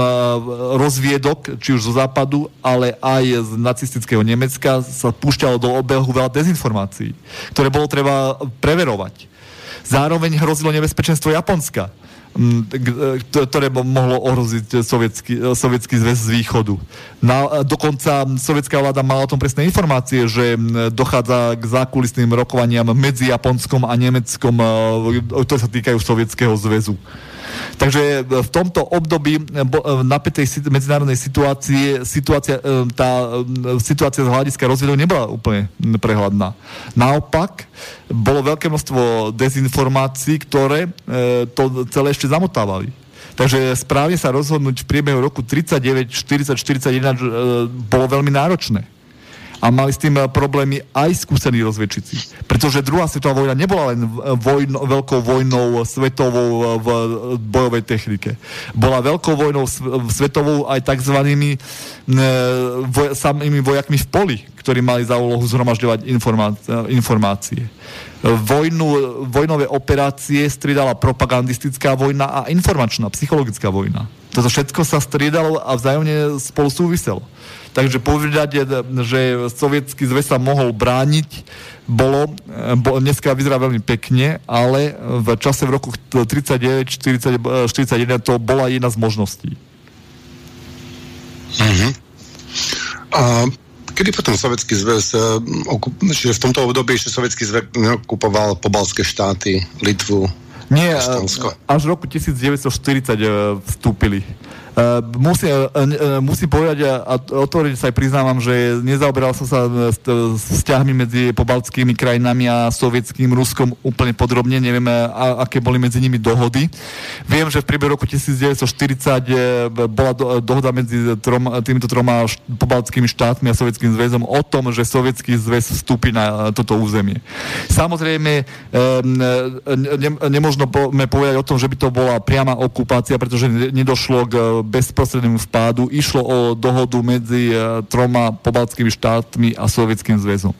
rozviedok, či už zo západu, ale aj z nacistického Nemecka sa púšťalo do obehu veľa dezinformácií, ktoré bolo treba preverovať. Zároveň hrozilo nebezpečenstvo Japonska, ktoré mohlo ohroziť sovietský, sovietský zväz z východu. Na, dokonca sovietská vláda mala o tom presné informácie, že dochádza k zákulisným rokovaniam medzi Japonskom a Nemeckom, ktoré sa týkajú Sovietskeho zväzu. Takže v tomto období napätej medzinárodnej situácie situácia, tá situácia z hľadiska rozviedok nebola úplne prehľadná. Naopak, bolo veľké množstvo dezinformácií, ktoré to celé ešte zamotávali. Takže správne sa rozhodnúť v priebehu roku tridsaťdeväť, štyridsať, štyridsaťjeden bolo veľmi náročné. A mali s tým problémy aj skúsení rozvedčíci. Pretože druhá svetová vojna nebola len vojno, veľkou vojnou svetovou v bojovej technike. Bola veľkou vojnou svetovou aj takzvanými voj, samými vojakmi v poli, ktorí mali za úlohu zhromažďovať informácie. Vojnu, vojnové operácie striedala propagandistická vojna a informačná, psychologická vojna. Toto všetko sa striedalo a vzájomne spolu súviselo. Takže povedať, že Sovietský zväz sa mohol brániť, bolo, bo dneska vyzerá veľmi pekne, ale v čase v roku tridsaťdeväť, štyridsať, štyridsaťjeden to bola jedna z možností. Uh-huh. A kedy potom Sovietský zväz, čiže v tomto období ešte Sovietský zväz okupoval pobaltské štáty, Litvu, Nie, Estonsko? Až v roku devätnásť štyridsať vstúpili. Uh, musím, uh, musím povedať a otvorene sa aj priznávam, že nezaoberal som sa s, s vzťahmi medzi pobaltskými krajinami a sovietským Ruskom úplne podrobne, neviem a, aké boli medzi nimi dohody. Viem, že v priebehu roku devätnásť štyridsať bola do, dohoda medzi trom, týmito troma št, pobaltskými štátmi a Sovietským zväzom o tom, že Sovietský zväz vstúpi na toto územie. Samozrejme um, ne, nemôžno po, povedať o tom, že by to bola priama okupácia, pretože nedošlo k bezprostrednému vpádu, išlo o dohodu medzi troma pobaltskými štátmi a Sovietským zväzom.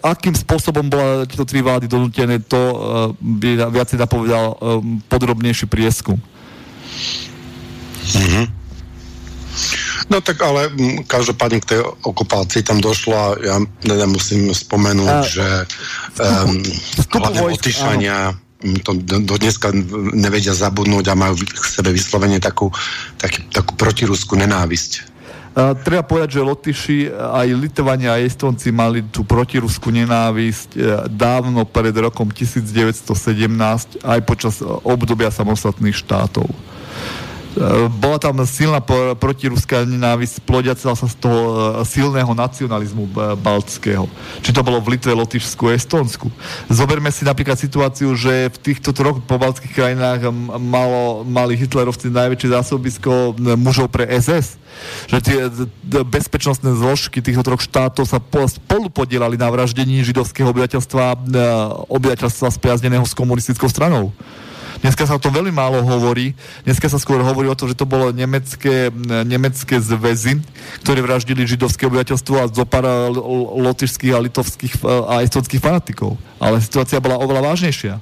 Akým spôsobom bola tieto tri vlády donútené, to by viac sa povedal podrobnejší prieskum. Mm-hmm. No tak ale každopádne k tej okupácii tam došlo, ja nemusím spomenúť, a, že hlavne um, otyšania to do dneska nevedia zabudnúť a majú k sebe vyslovene takú, taký, takú protiruskú nenávisť. Uh, treba povedať, že Lotyši, aj Litvania, aj Estonci mali tú protiruskú nenávisť dávno pred rokom devätnásť sedemnásť, aj počas obdobia samostatných štátov. Bola tam silná protiruská nenávisť, plodiaca sa z toho silného nacionalizmu baltského. Či to bolo v Litve, Lotyšsku, Estonsku. Zoberme si napríklad situáciu, že v týchto troch pobaltských krajinách malo, mali hitlerovci najväčšie zásobisko mužov pre es es. Že tie bezpečnostné zložky týchto troch štátov sa spolu podielali na vraždení židovského obyvateľstva obyvateľstva spriazneného s komunistickou stranou. Dneska sa o tom veľmi málo hovorí. Dneska sa skôr hovorí o tom, že to bolo nemecké, nemecké zväzy, ktoré vraždili židovské obyvateľstvo a zopár lotyšských a litovských a estonských fanatikov. Ale situácia bola oveľa vážnejšia.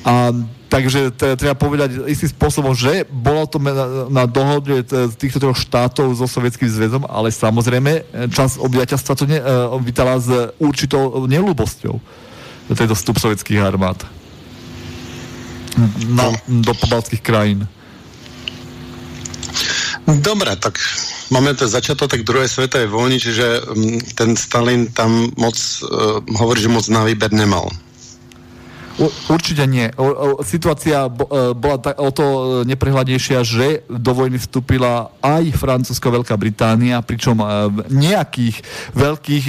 A takže treba povedať istým spôsobom, že bolo to na dohode týchto troch štátov so Sovietským zväzom, ale samozrejme časť obyvateľstva to vítala s určitou neľúbosťou tento vstup sovietských armád Na, do pobaltských krajín. Dobre, tak máme to začiatok druhej svetovej vojny, čiže ten Stalin tam moc, uh, hovorí, že moc na výber nemal. Určite nie. Situácia bola o to neprehľadnejšia, že do vojny vstúpila aj Francúzsko, Veľká Británia, pričom nejakých veľkých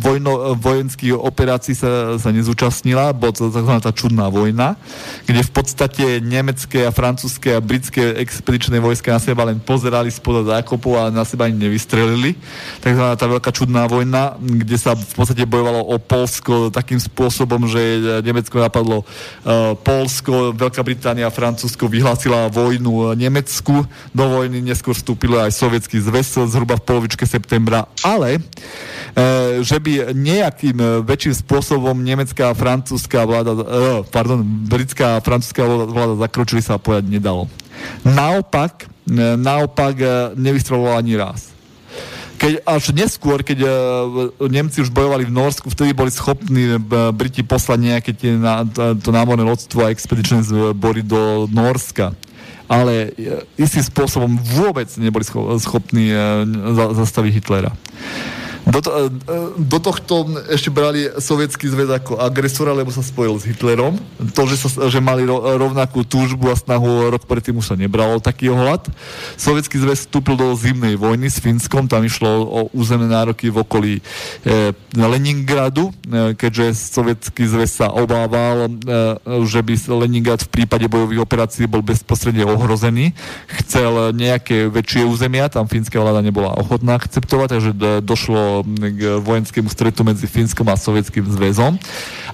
vojno, vojenských operácií sa, sa nezúčastnila, bola to takzvaná tá čudná vojna, kde v podstate nemecké a francúzske a britské expedičné vojska na seba len pozerali spoza zákopov a na seba ani nevystrelili. Takzvaná tá veľká čudná vojna, kde sa v podstate bojovalo o Poľsko takým spôsobom, že Nemecko napadlo uh, Poľsko, Veľká Británia a Francúzsko vyhlásila vojnu Nemecku. Do vojny neskôr vstúpil aj Sovietský zväz zhruba v polovičke septembra, ale uh, že by nejakým uh, väčším spôsobom nemecká a francúzska vláda, uh, pardon, britská a francúzska vláda zakročili sa povedať nedalo. Naopak, uh, naopak uh, nevystrelilo ani raz. Keď až neskôr, keď uh, Nemci už bojovali v Norsku, vtedy boli schopní uh, Briti poslať nejaké tie na, to, to námorné lodstvo a expedičné zbory do Norska. Ale uh, istým spôsobom vôbec neboli scho- schopní uh, za- zastaviť Hitlera. Do, to, uh, do tohto ešte brali Sovietský zväz ako agresora, lebo sa spojil s Hitlerom. To, že, sa, že mali ro- rovnakú túžbu a snahu, rok predtým už sa nebralo taký ohľad. Sovietský zväz vstúpil do zimnej vojny s Fínskom, tam išlo o územné nároky v okolí eh, Leningradu, eh, keďže Sovietský zväz sa obával, eh, že by Leningrad v prípade bojových operácií bol bezprostredne ohrozený. Chcel nejaké väčšie územia, tam fínska vláda nebola ochotná akceptovať, takže d- došlo k vojenskému stretu medzi Fínskom a Sovietským zväzom.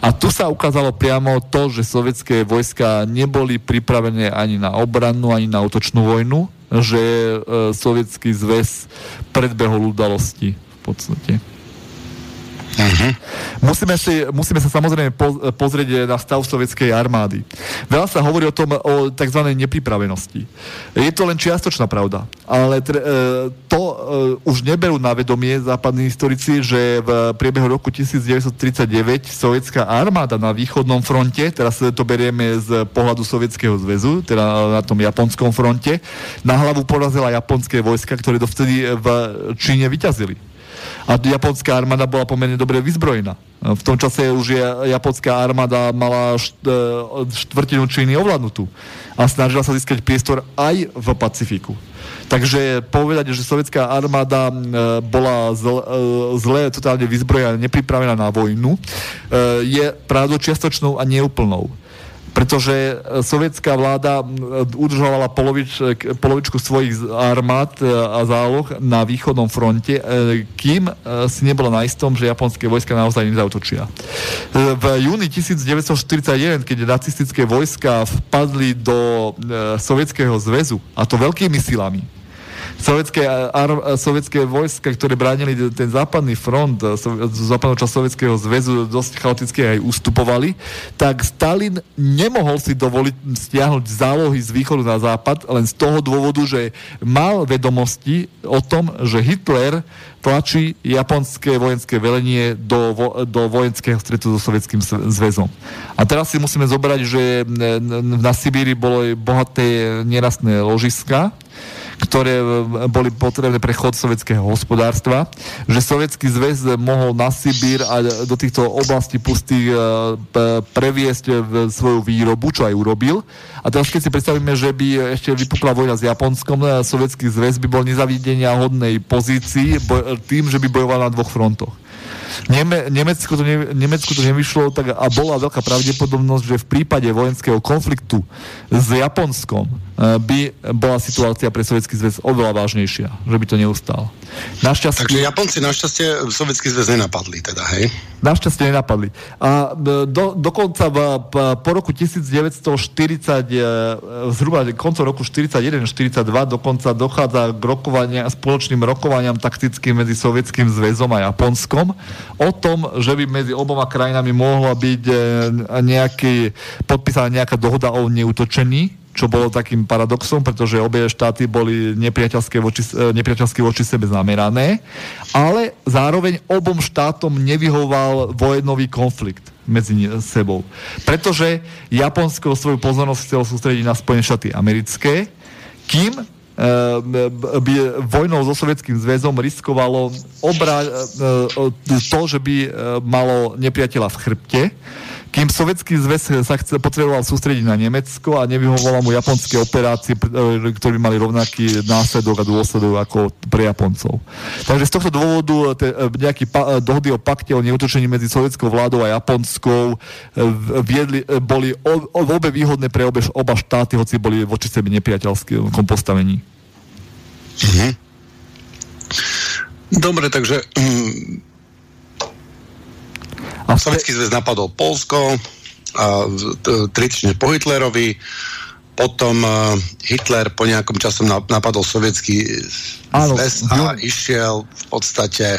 A tu sa ukázalo priamo to, že sovietské vojska neboli pripravené ani na obrannú, ani na útočnú vojnu, že e, Sovietský zväz predbehol udalosti v podstate. Uh-huh. Musíme, si, musíme sa samozrejme pozrieť na stav sovietskej armády. Veľa sa hovorí o tom, o tzv. Nepripravenosti. Je to len čiastočná pravda, ale tre, to už neberú na vedomie západní historici, že v priebehu roku devätnásť tridsaťdeväť sovietská armáda na východnom fronte, teraz to berieme z pohľadu Sovietskeho zväzu, teda na tom japonskom fronte, na hlavu porazila japonské vojska, ktoré dovtedy v Číne vyťazili. A japonská armáda bola pomerne dobre vyzbrojená. V tom čase už je, japonská armáda mala št, štvrtinu Číny ovládnutú a snažila sa získať priestor aj v Pacifiku. Takže povedať, že sovietská armáda bola zle, zle totálne vyzbrojená, nepripravená na vojnu, je pravdou čiastočnou a neúplnou. Pretože sovietská vláda udržovala polovič, polovičku svojich armád a záloh na východnom fronte, kým si nebolo na istom, že japonské vojska naozaj nezautočia. V júni devätnásť štyridsaťjeden, keď nacistické vojska vpadli do Sovietskeho zväzu, a to veľkými silami, Sovietské, ar, sovietské vojska, ktoré bránili ten západný front, západnú časť Sovietskeho zväzu, dosť chaoticky aj ustupovali, tak Stalin nemohol si dovoliť stiahnuť zálohy z východu na západ, len z toho dôvodu, že mal vedomosti o tom, že Hitler tlačí japonské vojenské velenie do, vo, do vojenského stretu so Sovietským zväzom. A teraz si musíme zobrať, že na Sibíri bolo bohaté nerastné ložiska, ktoré boli potrebné pre chod sovietského hospodárstva, že Sovietský zväz mohol na Sibír a do týchto oblastí pustých previesť svoju výrobu, čo aj urobil. A teraz keď si predstavíme, že by ešte vypukla vojna s Japonskom, Sovietský zväz by bol nezavidenia hodnej pozícii tým, že by bojoval na dvoch frontoch. Neme, Nemecku, to ne, Nemecku to nevyšlo tak, a bola veľká pravdepodobnosť, že v prípade vojenského konfliktu s Japonskom by bola situácia pre Sovietský zväz oveľa vážnejšia, že by to neustal. Našťastie, takže Japonci našťastie Sovietský zväz nenapadli teda, hej? Našťastie nenapadli. A do, dokonca v, po roku devätnásť štyridsať, zhruba koncom roku štyridsaťjeden štyridsaťdva dokonca dochádza k rokovania, spoločným rokovaniam taktickým medzi Sovietským zväzom a Japonskom o tom, že by medzi oboma krajinami mohla byť nejaký, podpísaná nejaká dohoda o neútočení, čo bolo takým paradoxom, pretože obe štáty boli nepriateľské voči, nepriateľské voči sebe zamerané, ale zároveň obom štátom nevyhoval vojnový konflikt medzi sebou. Pretože Japonsko svoju pozornosť chcelo sústrediť na Spojené štáty americké, kým vojnou so Sovietským zväzom riskovalo obra- to, že by malo nepriateľa v chrbte, kým Sovietský zväz sa potreboval sústrediť na Nemecko a nevyhovoval mu japonské operácie, ktoré by mali rovnaký následok a dôsledok ako pre Japoncov. Takže z tohto dôvodu te, nejaké pa, dohody o pakte o neútočení medzi sovietskou vládou a japonskou viedli, boli o, o, obe výhodné pre obe, oba štáty, hoci boli voči sebe nepriateľskom postavení. Mhm. Dobre, takže... Um... A v... Sovietský zväz napadol Poľsko tradične po Hitlerovi, potom Hitler po nejakom časom napadol Sovietský zväz a išiel v podstate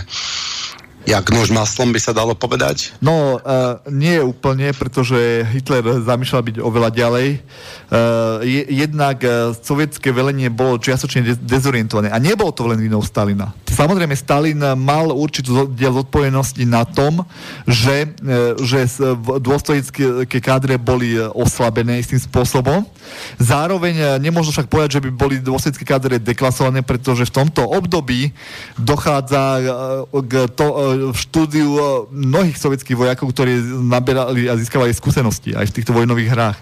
jak nož maslom, by sa dalo povedať? No, uh, nie úplne, pretože Hitler zamýšľal byť oveľa ďalej. Uh, je, jednak uh, sovietské velenie bolo čiastočne de- dezorientované. A nebolo to len vinou Stalina. Samozrejme, Stalin mal určitú diel zodpovednosti na tom, že, uh, že dôstojnické kádre boli oslabené istým spôsobom. Zároveň nemôžno však povedať, že by boli dôstojnické kádre deklasované, pretože v tomto období dochádza uh, k to, uh, v štúdiu mnohých sovietských vojakov, ktorí naberali a získavali skúsenosti aj v týchto vojnových hrách.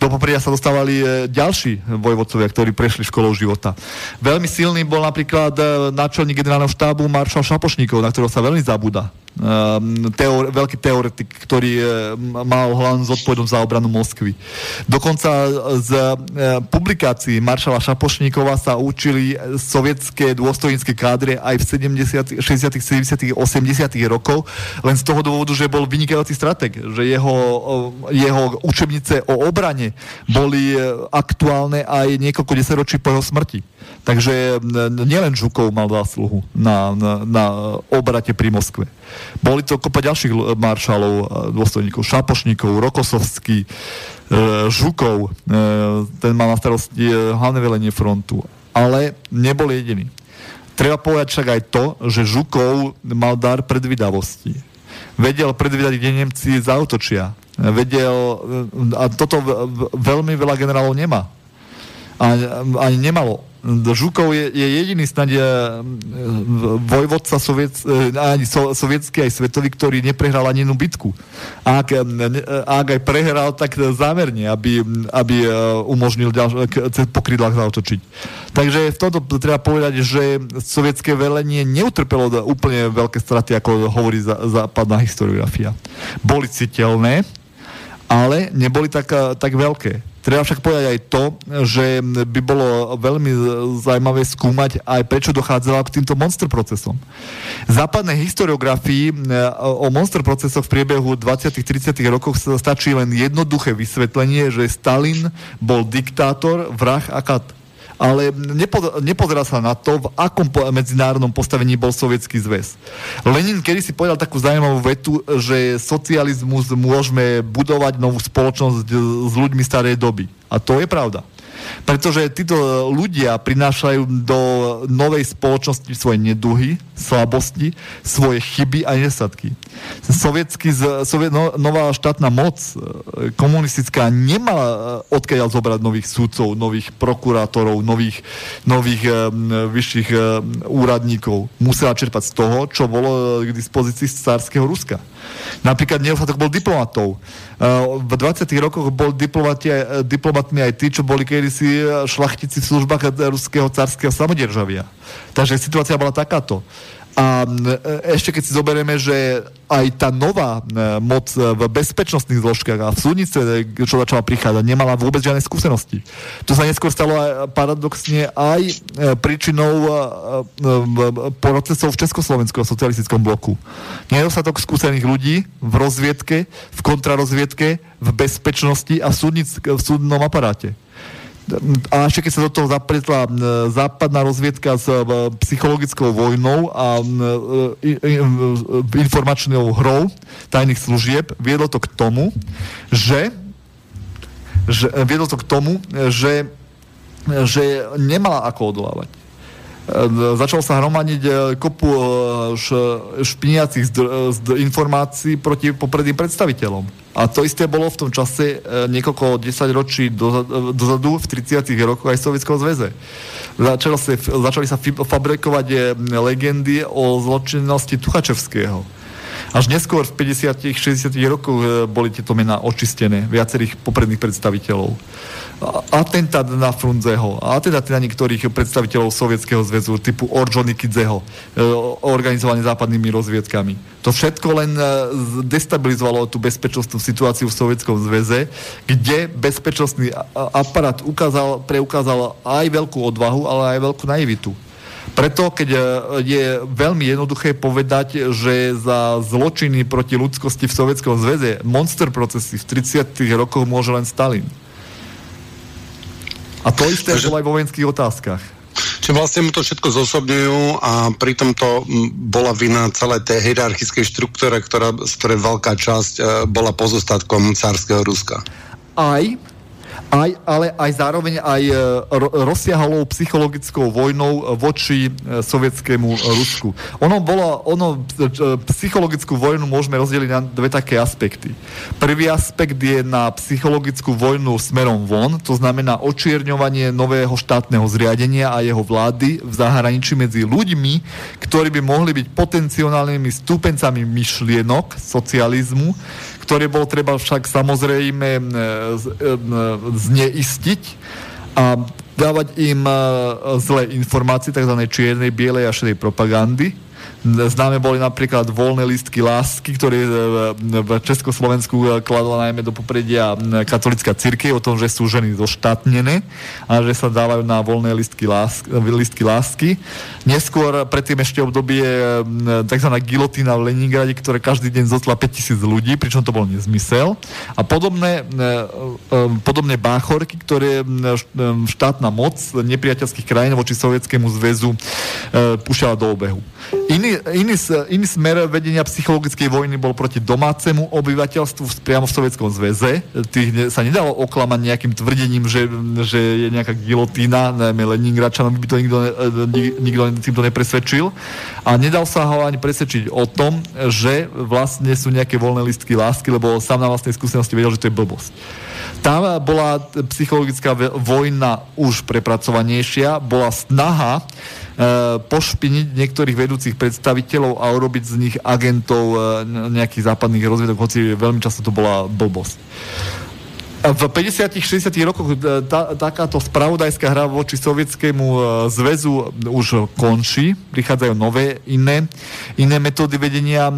Do popredia sa dostávali ďalší vojvodcovia, ktorí prešli školou života. Veľmi silný bol napríklad náčelník generálneho štábu maršal Šapošnikov, na ktorého sa veľmi zabúda. Teor, veľký teoretik, ktorý mal hlavnú zodpovednosť za obranu Moskvy. Dokonca z publikácií maršala Šapošníkova sa učili sovietské dôstojnícke kádre aj v sedemdesiatych, šesťdesiatych, sedemdesiatych, osemdesiatych rokov, len z toho dôvodu, že bol vynikajúci stratég, že jeho, jeho učebnice o obrane boli aktuálne aj niekoľko desaťročí po jeho smrti. Takže nielen Žukov mal zásluhu na, na, na obrate pri Moskve. Boli to kopa ďalších maršálov, dôstojníkov, Šapošníkov, Rokosovský, Žukov, ten mal na starosti hlavné velenie frontu, ale nebol jediný. Treba povedať však aj to, že Žukov mal dar predvídavosti. Vedel predvídať, kde Nemci zaútočia. Vedel, a toto veľmi veľa generálov nemá. Ani nemalo. Žukov je, je jediný snáď vojvodca soviet, ani so, sovietský, aj svetový, ktorý neprehral ani jednu bitku. Ak, ak aj prehral, tak zámerne, aby, aby umožnil ďalšie, po krídlach zaotočiť. Takže v tomto treba povedať, že sovietské velenie neutrpelo úplne veľké straty, ako hovorí západná historiografia. Boli citeľné, ale neboli tak, tak veľké. Treba však povedať aj to, že by bolo veľmi zaujímavé skúmať aj prečo dochádzalo k týmto monster procesom. V západnej historiografii o monster procesoch v priebehu dvadsiatych tridsiatych rokov stačí len jednoduché vysvetlenie, že Stalin bol diktátor, vrah a kat. Ale nepo, nepozerá sa na to, v akom po, medzinárodnom postavení bol Sovietský zväz. Lenin kedy si povedal takú zaujímavú vetu, že socializmus môžeme budovať novú spoločnosť s ľuďmi starej doby. A to je pravda. Pretože títo ľudia prinášajú do novej spoločnosti svoje neduhy, slabosti, svoje chyby a nedostatky. Sovietský, soviet, no, nová štátna moc, komunistická, nemala odkiaľ zobrať nových sudcov, nových prokurátorov, nových, nových um, vyšších um, úradníkov. Musela čerpať z toho, čo bolo k dispozícii z cárskeho Ruska. Napríklad nedostatok bol diplomatov. V dvadsiatych rokoch bol diplomatmi aj tí, čo boli kedysi šlachtici v službách ruského cárskeho samodržavia. Takže situácia bola takáto. A ešte keď si zoberieme, že aj tá nová moc v bezpečnostných zložkách a v súdnictve, čo začala prichádzať, nemala vôbec žiadne skúsenosti. To sa neskôr stalo paradoxne aj príčinou procesov v Československu a socialistickom bloku. Nedostatok skúsených ľudí v rozviedke, v kontrarozviedke, v bezpečnosti a v, súdnic- v súdnom aparáte. A ešte keď sa do toho zapletla západná rozviedka s psychologickou vojnou a informačnou hrou tajných služieb, viedlo to k tomu, že, že viedlo to k tomu, že, že nemala ako odolávať. Začal sa hromadiť kopu špiniacich informácií proti popredným predstaviteľom. A to isté bolo v tom čase niekoľko desaťročí dozadu, v tridsiatych rokoch aj v Sovietskom zväze. Začali sa, začali sa fabrikovať legendy o zločinnosti Tuchačevského. Až neskôr v päťdesiatych, šesťdesiatych rokoch boli tieto mená očistené viacerých popredných predstaviteľov. Atentát na Frunzeho, atentát na niektorých predstaviteľov Sovietskeho zväzu typu Orjonikidzeho, organizované západnými rozviedkami. To všetko len destabilizovalo tú bezpečnostnú situáciu v Sovietskom zväze, kde bezpečnostný aparát ukázal, preukázal aj veľkú odvahu, ale aj veľkú naivitu. Preto, keď je veľmi jednoduché povedať, že za zločiny proti ľudskosti v Sovietskom zväze monster procesy v tridsiatych rokoch môže len Stalin. A to isté Takže... bolo aj vo vojenských otázkach. Čiže vlastne mu to všetko zosobňujú a pritom to bola vina celé tej hierarchickej štruktúre, ktorá, z ktorej veľká časť bola pozostatkom cárskeho Ruska. Aj... Aj, ale aj zároveň aj rozsiahalou psychologickou vojnou voči sovietskému Rusku. Ono bolo, ono, psychologickú vojnu môžeme rozdeliť na dve také aspekty. Prvý aspekt je na psychologickú vojnu smerom von, to znamená očierňovanie nového štátneho zriadenia a jeho vlády v zahraničí medzi ľuďmi, ktorí by mohli byť potenciálnymi stúpencami myšlienok socializmu, ktoré bolo treba však samozrejme zneistiť a dávať im zlé informácie, tzv. čiernej, bielej a šedej propagandy. Známe boli napríklad voľné lístky lásky, ktoré v Československu kladla najmä do popredia katolická cirkev o tom, že sú ženy zoštátnené a že sa dávajú na voľné lístky lásky, lístky lásky. Neskôr predtým ešte obdobie tzv. Gilotína v Leningrade, ktoré každý deň zotla päťtisíc ľudí, pričom to bol nezmysel. A podobné, podobné báchorky, ktoré štátna moc nepriateľských krajín voči Sovietskému zväzu púšťala do obehu. Iný, iný, iný smer vedenia psychologickej vojny bol proti domácemu obyvateľstvu priamo v Sovietskom zväze. Tých sa nedalo oklamať nejakým tvrdením, že, že je nejaká gilotína, najmä Leningračanom by to nikto, nikto týmto nepresvedčil. A nedal sa ho ani presvedčiť o tom, že vlastne sú nejaké voľné lístky lásky, lebo sám na vlastnej skúsenosti vedel, že to je blbosť. Tam bola psychologická vojna už prepracovanejšia, bola snaha pošpiniť niektorých vedúcich predstaviteľov a urobiť z nich agentov nejakých západných rozvedok, hoci veľmi často to bola blbosť. V päťdesiatych, šesťdesiatych rokoch tá, takáto spravodajská hra voči Sovietskému zväzu už končí. Prichádzajú nové, iné, iné metódy vedenia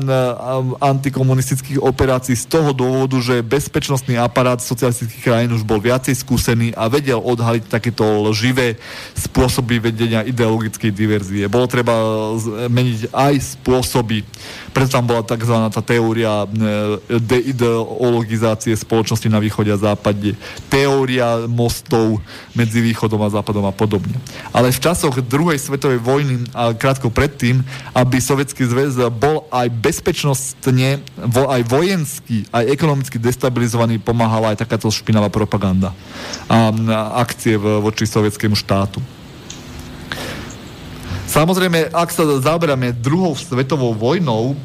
antikomunistických operácií z toho dôvodu, že bezpečnostný aparát socialistických krajín už bol viacej skúsený a vedel odhaliť takéto lživé spôsoby vedenia ideologickej diverzie. Bolo treba meniť aj spôsoby. Preto tam bola takzvaná tá teória deideologizácie spoločnosti na východe a západe. Západe, teória mostov medzi východom a západom a podobne. Ale v časoch druhej svetovej vojny a krátko predtým, aby Sovietský zväz bol aj bezpečnostne, aj vojenský, aj ekonomicky destabilizovaný, pomáhala aj takáto špinavá propaganda a akcie voči sovietskému štátu. Samozrejme, ak sa zaoberáme druhou svetovou vojnou,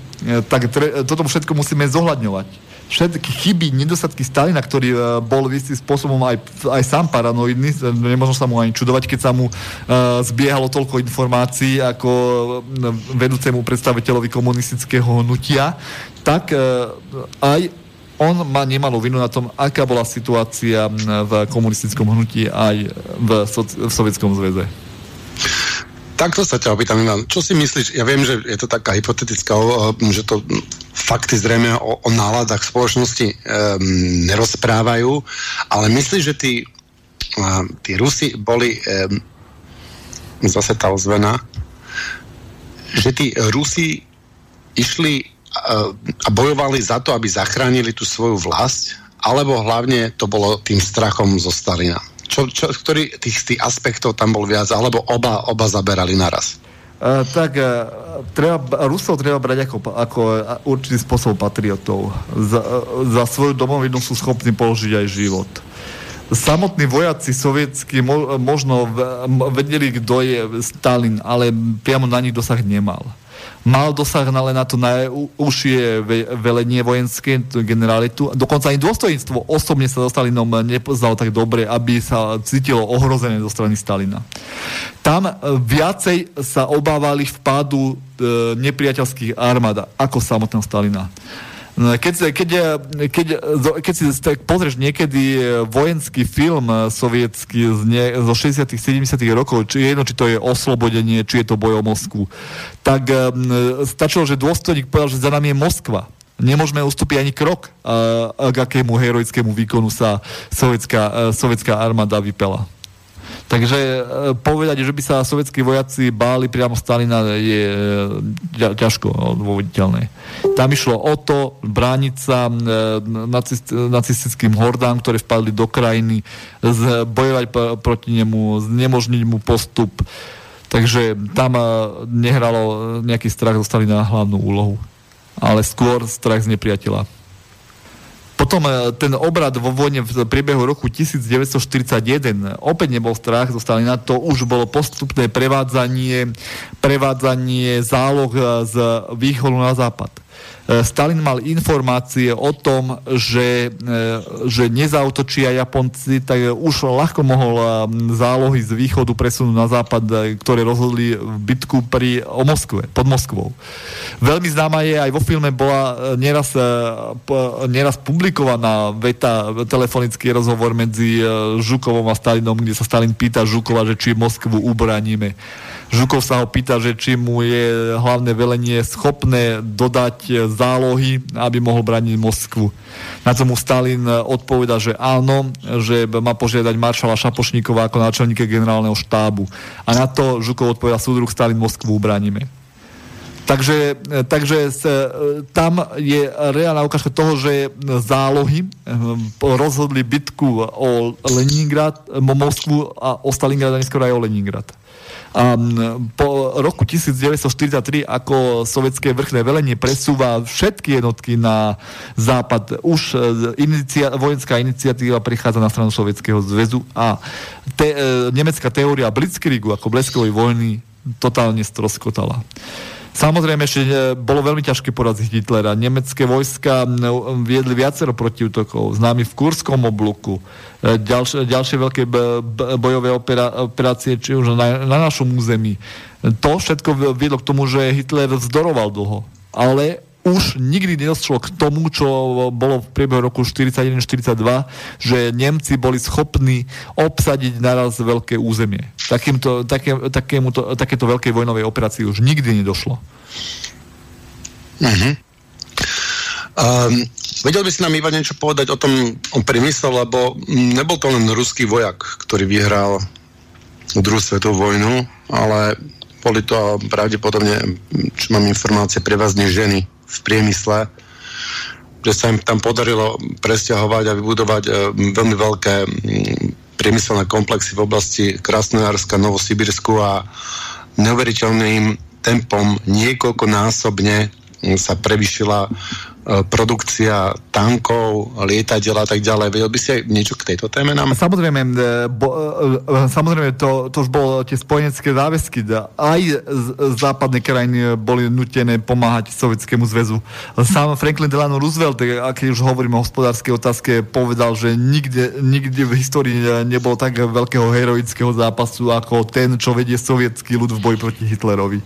tak tre, toto všetko musíme zohľadňovať. Všetky chyby, nedostatky Stalina, ktorý bol istým spôsobom aj, aj sám paranoidný, nemôžno sa mu ani čudovať, keď sa mu zbiehalo toľko informácií ako vedúcemu predstaviteľovi komunistického hnutia, tak aj on má nemalú vinu na tom, aká bola situácia v komunistickom hnutí aj v, soci- v Sovietskom zväze. Takto sa ťa opýtam, Ivan. Čo si myslíš? Ja viem, že je to taká hypotetická, že to fakty zrejme o, o náladách spoločnosti um, nerozprávajú, ale myslíš, že tí, uh, tí Rusi boli um, zase tá ozvena, že tí Rusi išli uh, a bojovali za to, aby zachránili tú svoju vlast, alebo hlavne to bolo tým strachom zo Stalina? Čo, čo, ktorý tých, tých aspektov tam bol viac, alebo oba, oba zaberali naraz? Uh, tak uh, treba, Rusov treba brať ako, ako uh, určitý spôsob patriotov. Za, uh, za svoju domovinu sú schopní položiť aj život. samotní vojaci sovietskí možno vedeli, kto je Stalin, ale priamo na nich dosah nemal. Mal dosah ale na to najúžšie velenie vojenské, generalitu. Dokonca ani dôstojníctvo osobne sa so Stalinom nepoznalo tak dobre, aby sa cítilo ohrozené zo strany Stalina. Tam viacej sa obávali vpádu e, nepriateľských armád ako samotného Stalina. Keď, keď, keď, keď si pozrieš niekedy vojenský film sovietský zo šesťdesiatych sedemdesiatych rokov, či jedno, či to je Oslobodenie, či je to Boj o Moskvu, tak stačilo, že dôstojník povedal, že za nami je Moskva. Nemôžeme ustúpiť ani krok, k akému heroickému výkonu sa sovietská, sovietská armáda vypela. Takže povedať, že by sa sovietskí vojaci báli priamo Stalina, je ťažko odôvoditeľné. Tam išlo o to brániť sa nacistickým hordám, ktoré vpadli do krajiny, bojovať proti nemu, znemožniť mu postup. Takže tam nehralo nejaký strach zo Stalina hlavnú úlohu, ale skôr strach z nepriateľa. Potom ten obrad vo vojne v priebehu roku devätnásťstoštyridsaťjeden opäť nebol strach zo Stalina, to už bolo postupné prevádzanie, prevádzanie záloh z východu na západ. Stalin mal informácie o tom, že, že nezautočia Japonci, tak už ľahko mohol zálohy z východu presunúť na západ, ktoré rozhodli v bitku pri, o Moskve, pod Moskvou. Veľmi známa je, aj vo filme bola nieraz, nieraz publikovaná veta, telefonický rozhovor medzi Žukovom a Stalinom, kde sa Stalin pýta Žukova, že či Moskvu ubraníme. Žukov sa ho pýta, že či mu je hlavné velenie schopné dodať zálohy, aby mohol braniť Moskvu. Na to mu Stalin odpovedal, že áno, že má požiadať maršala Šapošnikova ako náčelníka generálneho štábu. A na to Žukov odpovedal, súdruh Stalin, Moskvu ubraníme. Takže, takže tam je reálna ukážka toho, že zálohy rozhodli bitku o Leningrad, Moskvu a o Stalingrad a neskôr aj o Leningrad. A po roku devätnásťstoštyridsaťtri, ako sovietské vrchné velenie presúva všetky jednotky na západ, už inicia- vojenská iniciatíva prichádza na stranu Sovietskeho zväzu a te- nemecká teória Blitzkriegu ako bleskovej vojny totálne stroskotala. Samozrejme, ešte bolo veľmi ťažké poraziť Hitlera. Nemecké vojska viedli viacero protiútokov, známy v Kurskom oblúku, ďalšie, ďalšie veľké bojové operácie, či už na, na našom území. To všetko viedlo k tomu, že Hitler vzdoroval dlho. Ale už nikdy nedošlo k tomu, čo bolo v priebehu roku štyridsaťjeden štyridsaťdva, že Nemci boli schopní obsadiť naraz veľké územie. Takýmto, také, takémuto, takéto veľkej vojnovej operácii už nikdy nedošlo. Mhm. Um, vedel by si nám iba niečo povedať o tom o priemysle, lebo nebol to len ruský vojak, ktorý vyhral druhú svetovú vojnu, ale boli to pravdepodobne, čo mám informácie, prevažne ženy v priemysle, že sa im tam podarilo presťahovať a vybudovať veľmi veľké priemyselné komplexy v oblasti Krasnojárska, Novosibírsku a neuveriteľným tempom niekoľkonásobne sa prevýšila produkcia tankov, lietadiel a tak ďalej. Vedel by si aj niečo k tejto téme nám? Samozrejme, bo, samozrejme to, to už bolo tie spojenecké záväzky. Aj západné krajiny boli nutené pomáhať Sovietskému zväzu. Sám Franklin Delano Roosevelt, keď už hovoríme o hospodárskej otázke, povedal, že nikde, nikde v histórii nebolo tak veľkého heroického zápasu ako ten, čo vedie sovietský ľud v boji proti Hitlerovi.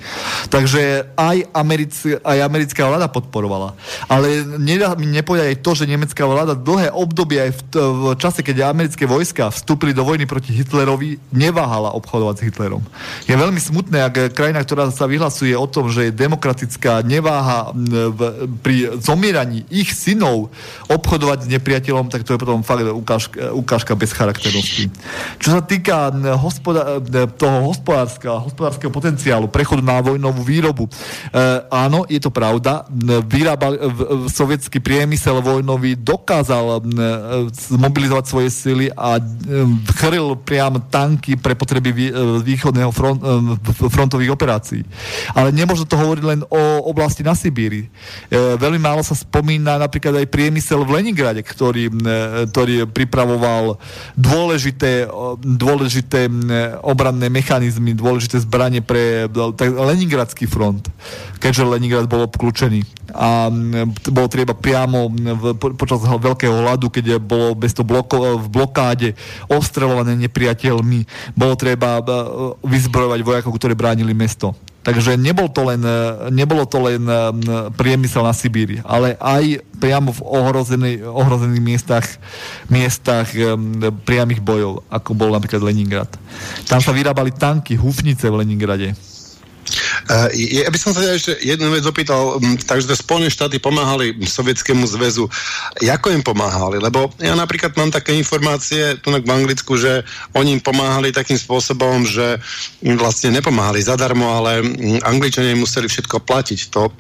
Takže aj, americ, aj americká vláda podporovala. Ale Ale nedá mi nepovedať aj to, že nemecká vláda dlhé obdobie aj v, t- v čase, keď americké vojska vstúpili do vojny proti Hitlerovi, neváhala obchodovať s Hitlerom. Je veľmi smutné, ak krajina, ktorá sa vyhlasuje o tom, že je demokratická, neváha v, pri zomieraní ich synov obchodovať s nepriateľom, tak to je potom fakt ukážka, ukážka bez charakternosti. Čo sa týka hospoda- toho hospodárskeho, hospodárskeho potenciálu, prechodu na vojnovú výrobu, e, áno, je to pravda, vyrábali sovietský priemysel vojnový dokázal zmobilizovať svoje sily a chrlil priam tanky pre potreby východného front, frontových operácií. Ale nemôžno to hovoriť len o oblasti na Sibíri. Veľmi málo sa spomína napríklad aj priemysel v Leningrade, ktorý, ktorý pripravoval dôležité, dôležité obranné mechanizmy, dôležité zbranie pre Leningradský front, keďže Leningrad bol obklúčený. A bolo treba priamo v, počas veľkého hladu, keď bolo mesto bloko, v blokáde ostreľované nepriateľmi, bolo treba vyzbrojovať vojakov, ktorí bránili mesto. Takže nebol to len, nebolo to len priemysel na Sibíri, ale aj priamo v ohrozených, ohrozených miestach, miestach priamých bojov, ako bol napríklad Leningrad. Tam sa vyrábali tanky, hufnice v Leningrade. Ja by som sa ešte jednu vec opýtal, takže Spojené štáty pomáhali Sovietskému zväzu. Ako im pomáhali? Lebo ja napríklad mám také informácie tu v Anglicku, že oni im pomáhali takým spôsobom, že im vlastne nepomáhali zadarmo, ale Angličania museli všetko platiť to.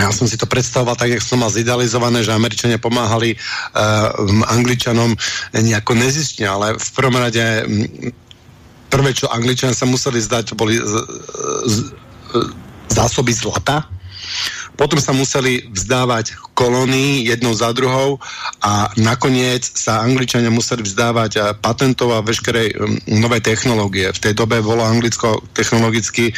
Ja som si to predstavoval tak, jak som mal zidealizované, že Američania pomáhali uh, Angličanom nejako nezistne, ale v prvom rade prvé, čo Angličania sa museli zdať, to boli z, z, zásoby zlata. Potom sa museli vzdávať kolóny jednou za druhou a nakoniec sa Angličania museli vzdávať patentov a veškerej novej technológie. V tej dobe bolo Anglicko technologicky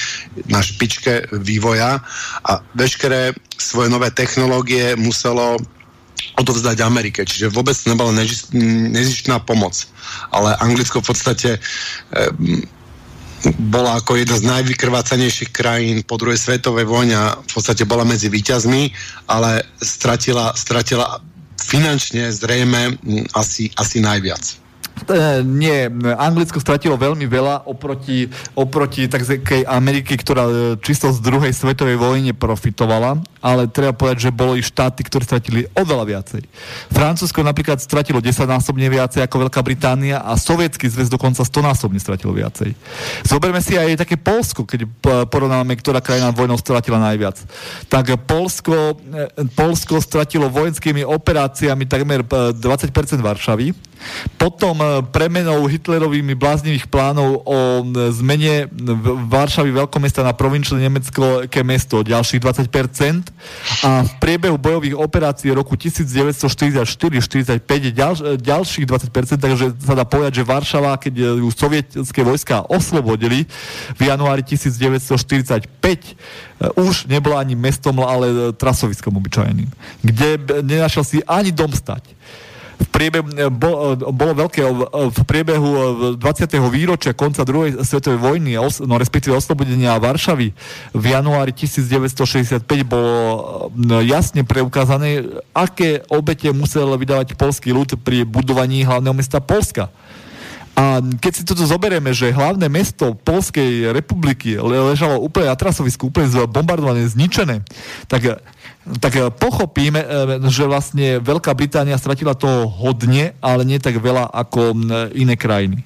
na špičke vývoja a veškeré svoje nové technológie muselo odovzdať Amerike, čiže vôbec nebola nezištná pomoc. Ale Anglicko v podstate e, bola ako jedna z najvykrvácanejších krajín po druhej svetovej vojne a v podstate bola medzi víťazmi, ale stratila, stratila finančne zrejme asi, asi najviac. Nie, Anglicko stratilo veľmi veľa oproti, oproti takzvanej Amerike, ktorá čisto z druhej svetovej vojne profitovala, ale treba povedať, že boli štáty, ktoré stratili oveľa viacej. Francúzsko napríklad stratilo desaťnásobne viacej ako Veľká Británia a Sovietský zväz dokonca stonásobne stratilo viacej. Zoberme si aj také Poľsko, keď porovnáme, ktorá krajina vojnou stratila najviac. Tak Poľsko, Poľsko stratilo vojenskými operáciami takmer dvadsať percent Varšavy, potom premenou Hitlerovými bláznivých plánov o zmene Varšavy veľkomesta na provinčné nemecké mesto ďalších dvadsať percent a v priebehu bojových operácií roku devätnásťstoštyridsaťštyri štyridsaťpäť ďal, ďalších dvadsať percent, takže sa dá povedať, že Varšava, keď ju sovietské vojská oslobodili v januári devätnásťstoštyridsaťpäť, už nebola ani mestom, ale trasoviskom obyčajným, kde nenašiel si ani dom stať. V priebehu, bolo veľké, v priebehu dvadsiateho výročia konca druhej svetovej vojny, no respektíve oslobodenia Varšavy v januári devätnásťstošesťdesiatpäť bolo jasne preukázané, aké obete musel vydávať poľský ľud pri budovaní hlavného mesta Poľska. A keď si toto zoberieme, že hlavné mesto Poľskej republiky ležalo úplne na trasovisku, úplne bombardované, zničené, tak tak pochopíme, že vlastne Veľká Británia stratila toho hodne, ale nie tak veľa ako iné krajiny.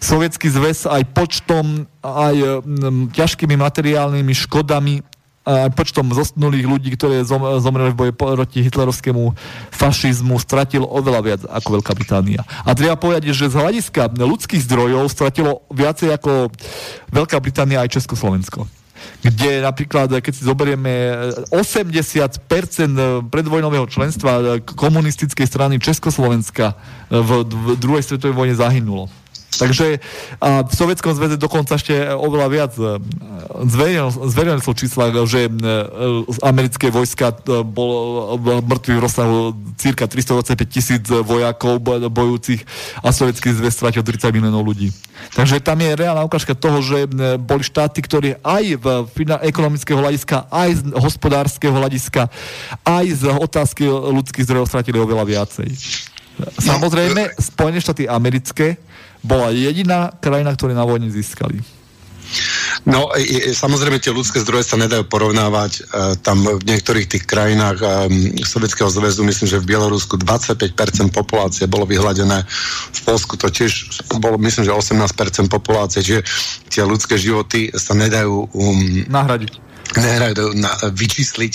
Sovietský zväz aj počtom, aj ťažkými materiálnymi škodami, aj počtom zosnulých ľudí, ktoré zomreli v boji proti hitlerovskému fašizmu, stratil oveľa viac ako Veľká Británia. A treba povedať, že z hľadiska ľudských zdrojov stratilo viacej ako Veľká Británia aj Československo, kde napríklad, keď si zoberieme osemdesiat percent predvojnového členstva komunistickej strany Československa v druhej svetovej vojne zahynulo. Takže a v Sovietskom zväze dokonca ešte oveľa viac zverejnili sú čísla, že americké vojska bolo mŕtvych v rozsahu cirka tristodvadsaťpäť tisíc vojakov bojúcich a Sovietský zväz stratil tridsať miliónov ľudí. Takže tam je reálna ukážka toho, že boli štáty, ktoré aj v ekonomického hľadiska, aj z hospodárskeho hľadiska, aj z otázky ľudských zdrojov stratili oveľa viacej. Samozrejme, Spojené štáty americké bola jediná krajina, ktorú na vojne získali. No, je, samozrejme tie ľudské zdroje sa nedajú porovnávať. E, tam v niektorých tých krajinách e, Sovietskeho zväzu, myslím, že v Bielorusku dvadsaťpäť percent populácie bolo vyhladené, v Polsku to tiež bolo, myslím, že osemnásť percent populácie, čiže tie ľudské životy sa nedajú um, nahradiť. nehrajú na vyčísliť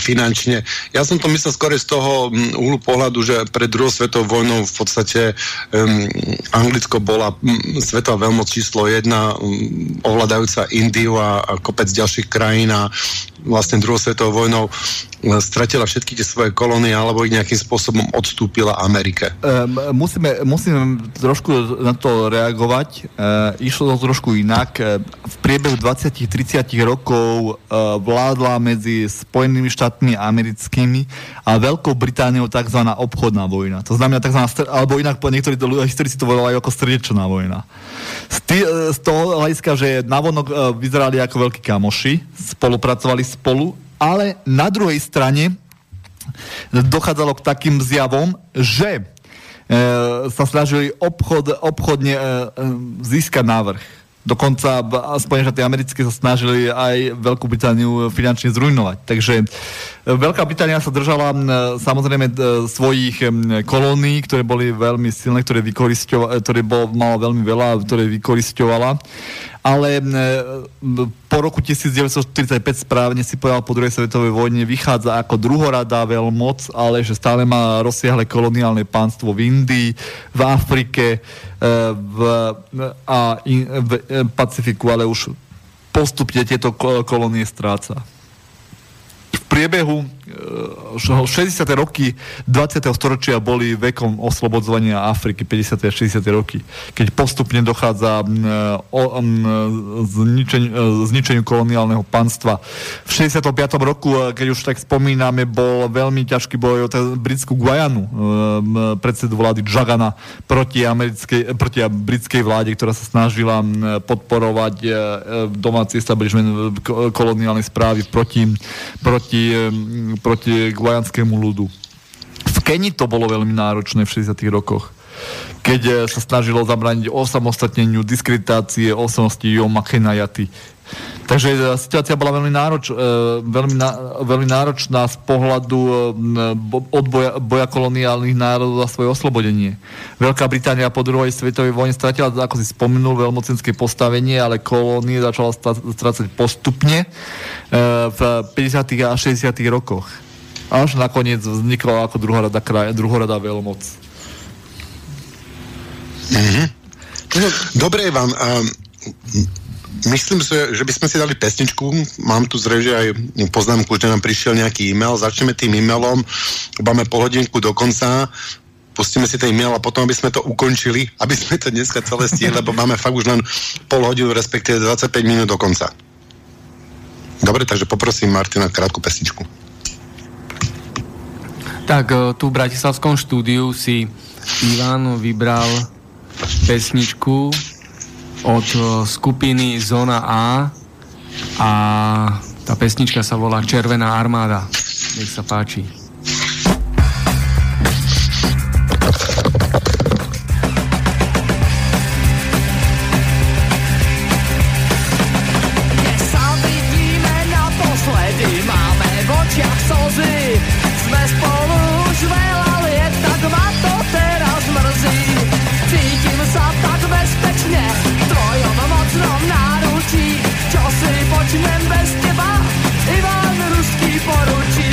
finančne. Ja som to myslel skôr z toho úhlu pohľadu, že pred druhou svetovou vojnou v podstate um, Anglicko bola um, svetová veľmoc číslo jedna, um, ovládajúca Indiu a, a kopec ďalších krajín a vlastne druhou svetovou vojnou stratila všetky tie svoje kolónie alebo ich nejakým spôsobom odstúpila Amerike. Um, musíme, musíme trošku na to reagovať. Uh, išlo to trošku inak. V priebehu dvadsať až tridsať rokov vládla medzi Spojenými štátmi americkými a Veľkou Britániou tzv. Obchodná vojna. To znamená tzv. Alebo inak po niektorí historici to volajú ako stredečná vojna. Z, tý, z toho hľadiska, že navonok vyzerali ako veľkí kamoši, spolupracovali spolu, ale na druhej strane dochádzalo k takým zjavom, že e, sa snažili obchod, obchodne e, získať navrh. Dokonca Spojené štáty americké sa snažili aj Veľkú Britániu finančne zrujnovať. Takže Veľká Británia sa držala samozrejme svojich kolónií, ktoré boli veľmi silné, ktoré, ktoré bol, malo veľmi veľa, ktoré vykorisťovala. Ale po roku devätnásťstoštyridsaťpäť, správne si povedal, po druhej svetovej vojne vychádza ako druhoradá veľmoc, ale že stále má rozsiahle koloniálne pánstvo v Indii, v Afrike, v, a in, v Pacifiku, ale už postupne tieto kolónie stráca. V priebehu šesťdesiate roky dvadsiateho storočia boli vekom oslobodzovania Afriky, päťdesiate a šesťdesiate roky, keď postupne dochádza zničeniu koloniálneho panstva. V šesťdesiatom piatom roku, keď už tak spomíname, bol veľmi ťažký boj o britskú Guajanu, predsedu vlády Jagana proti, americkej, proti britskej vláde, ktorá sa snažila podporovať domáci establishment koloniálnej správy proti, proti proti guajanskému ľudu. V Kenii to bolo veľmi náročné v šesťdesiatych rokoch, keď sa snažilo zabrániť osamostatneniu, diskreditácie, osobnosti Joma Kenajaty. Takže situácia bola veľmi, nároč, veľmi, ná, veľmi náročná z pohľadu od boja, boja koloniálnych národov za svoje oslobodenie. Veľká Británia po druhej svetovej vojne stratila, ako si spomenul, veľmocenské postavenie, ale kolónie začala strácať postupne v päťdesiatych a šesťdesiatych rokoch. Až nakoniec vznikla ako druhorada kraj, druhorada veľmoc. Mhm. Dobre, Ivan. Um... Myslím, že by sme si dali pesničku. Mám tu zrej, že aj poznámku, že nám prišiel nejaký e-mail. Začneme tým e-mailom. Máme pol hodinku do konca. Pustíme si ten e-mail a potom, aby sme to ukončili, aby sme to dneska celé stihli, lebo máme fakt už len pol hodinu, respektíve dvadsaťpäť minút do konca. Dobre, takže poprosím Martina krátku pesničku. Tak, tu v bratislavskom štúdiu si Ivan vybral pesničku od skupiny Zóna A a tá pesnička sa volá Červená armáda. Nech sa páči. Sa vidíme naposledy, máme v očiach slzy, sme spolu už veľa liet, tak ma to teraz mrzí. Cítim sa tak bezpečne mocnom náručí, čo si počnem bez teba, Ivan ruský poručí.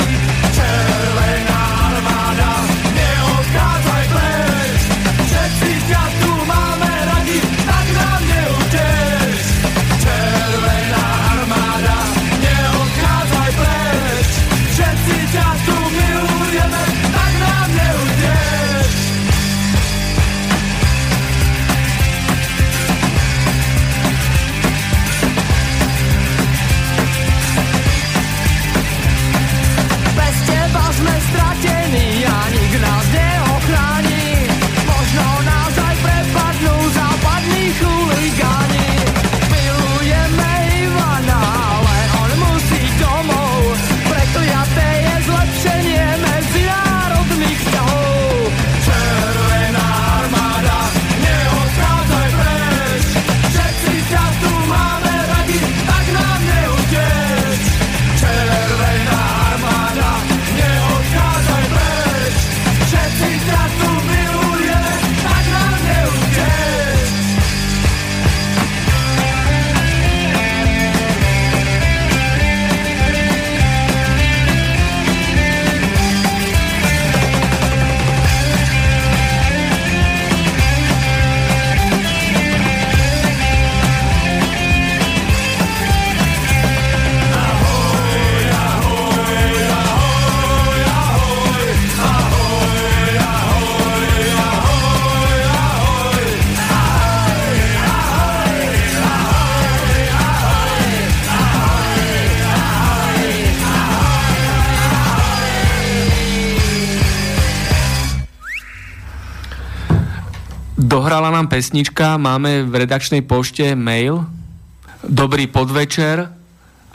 Dohrala nám pesnička, máme v redakčnej pošte mail. Dobrý podvečer.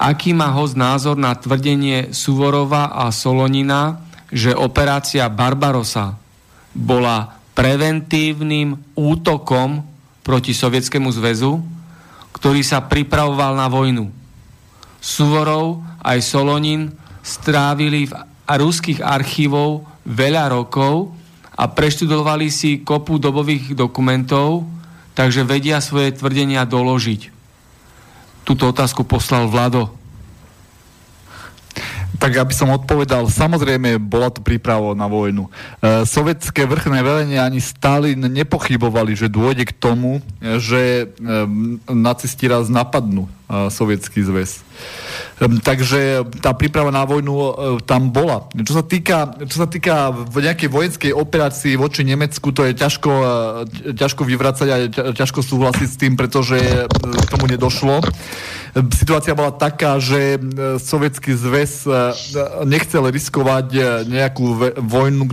Aký má host názor na tvrdenie Suvorova a Solonina, že operácia Barbarossa bola preventívnym útokom proti Sovietskému zväzu, ktorý sa pripravoval na vojnu? Suvorov aj Solonin strávili v ruských archívov veľa rokov a preštudovali si kopu dobových dokumentov, takže vedia svoje tvrdenia doložiť. Túto otázku poslal Vlado. Tak aby som odpovedal, samozrejme bola to príprava na vojnu. E, sovietské vrchné velenie ani Stalin nepochybovali, že dôjde k tomu, že e, nacisti raz napadnú e, Sovietský zväz. E, takže tá príprava na vojnu e, tam bola. Čo sa týka, čo sa týka nejakej vojenskej operácii voči Nemecku, to je ťažko, e, ťažko vyvracať a ťažko súhlasiť s tým, pretože k tomu nedošlo. Situácia bola taká, že Sovietský zväz nechcel riskovať nejakú vojnu,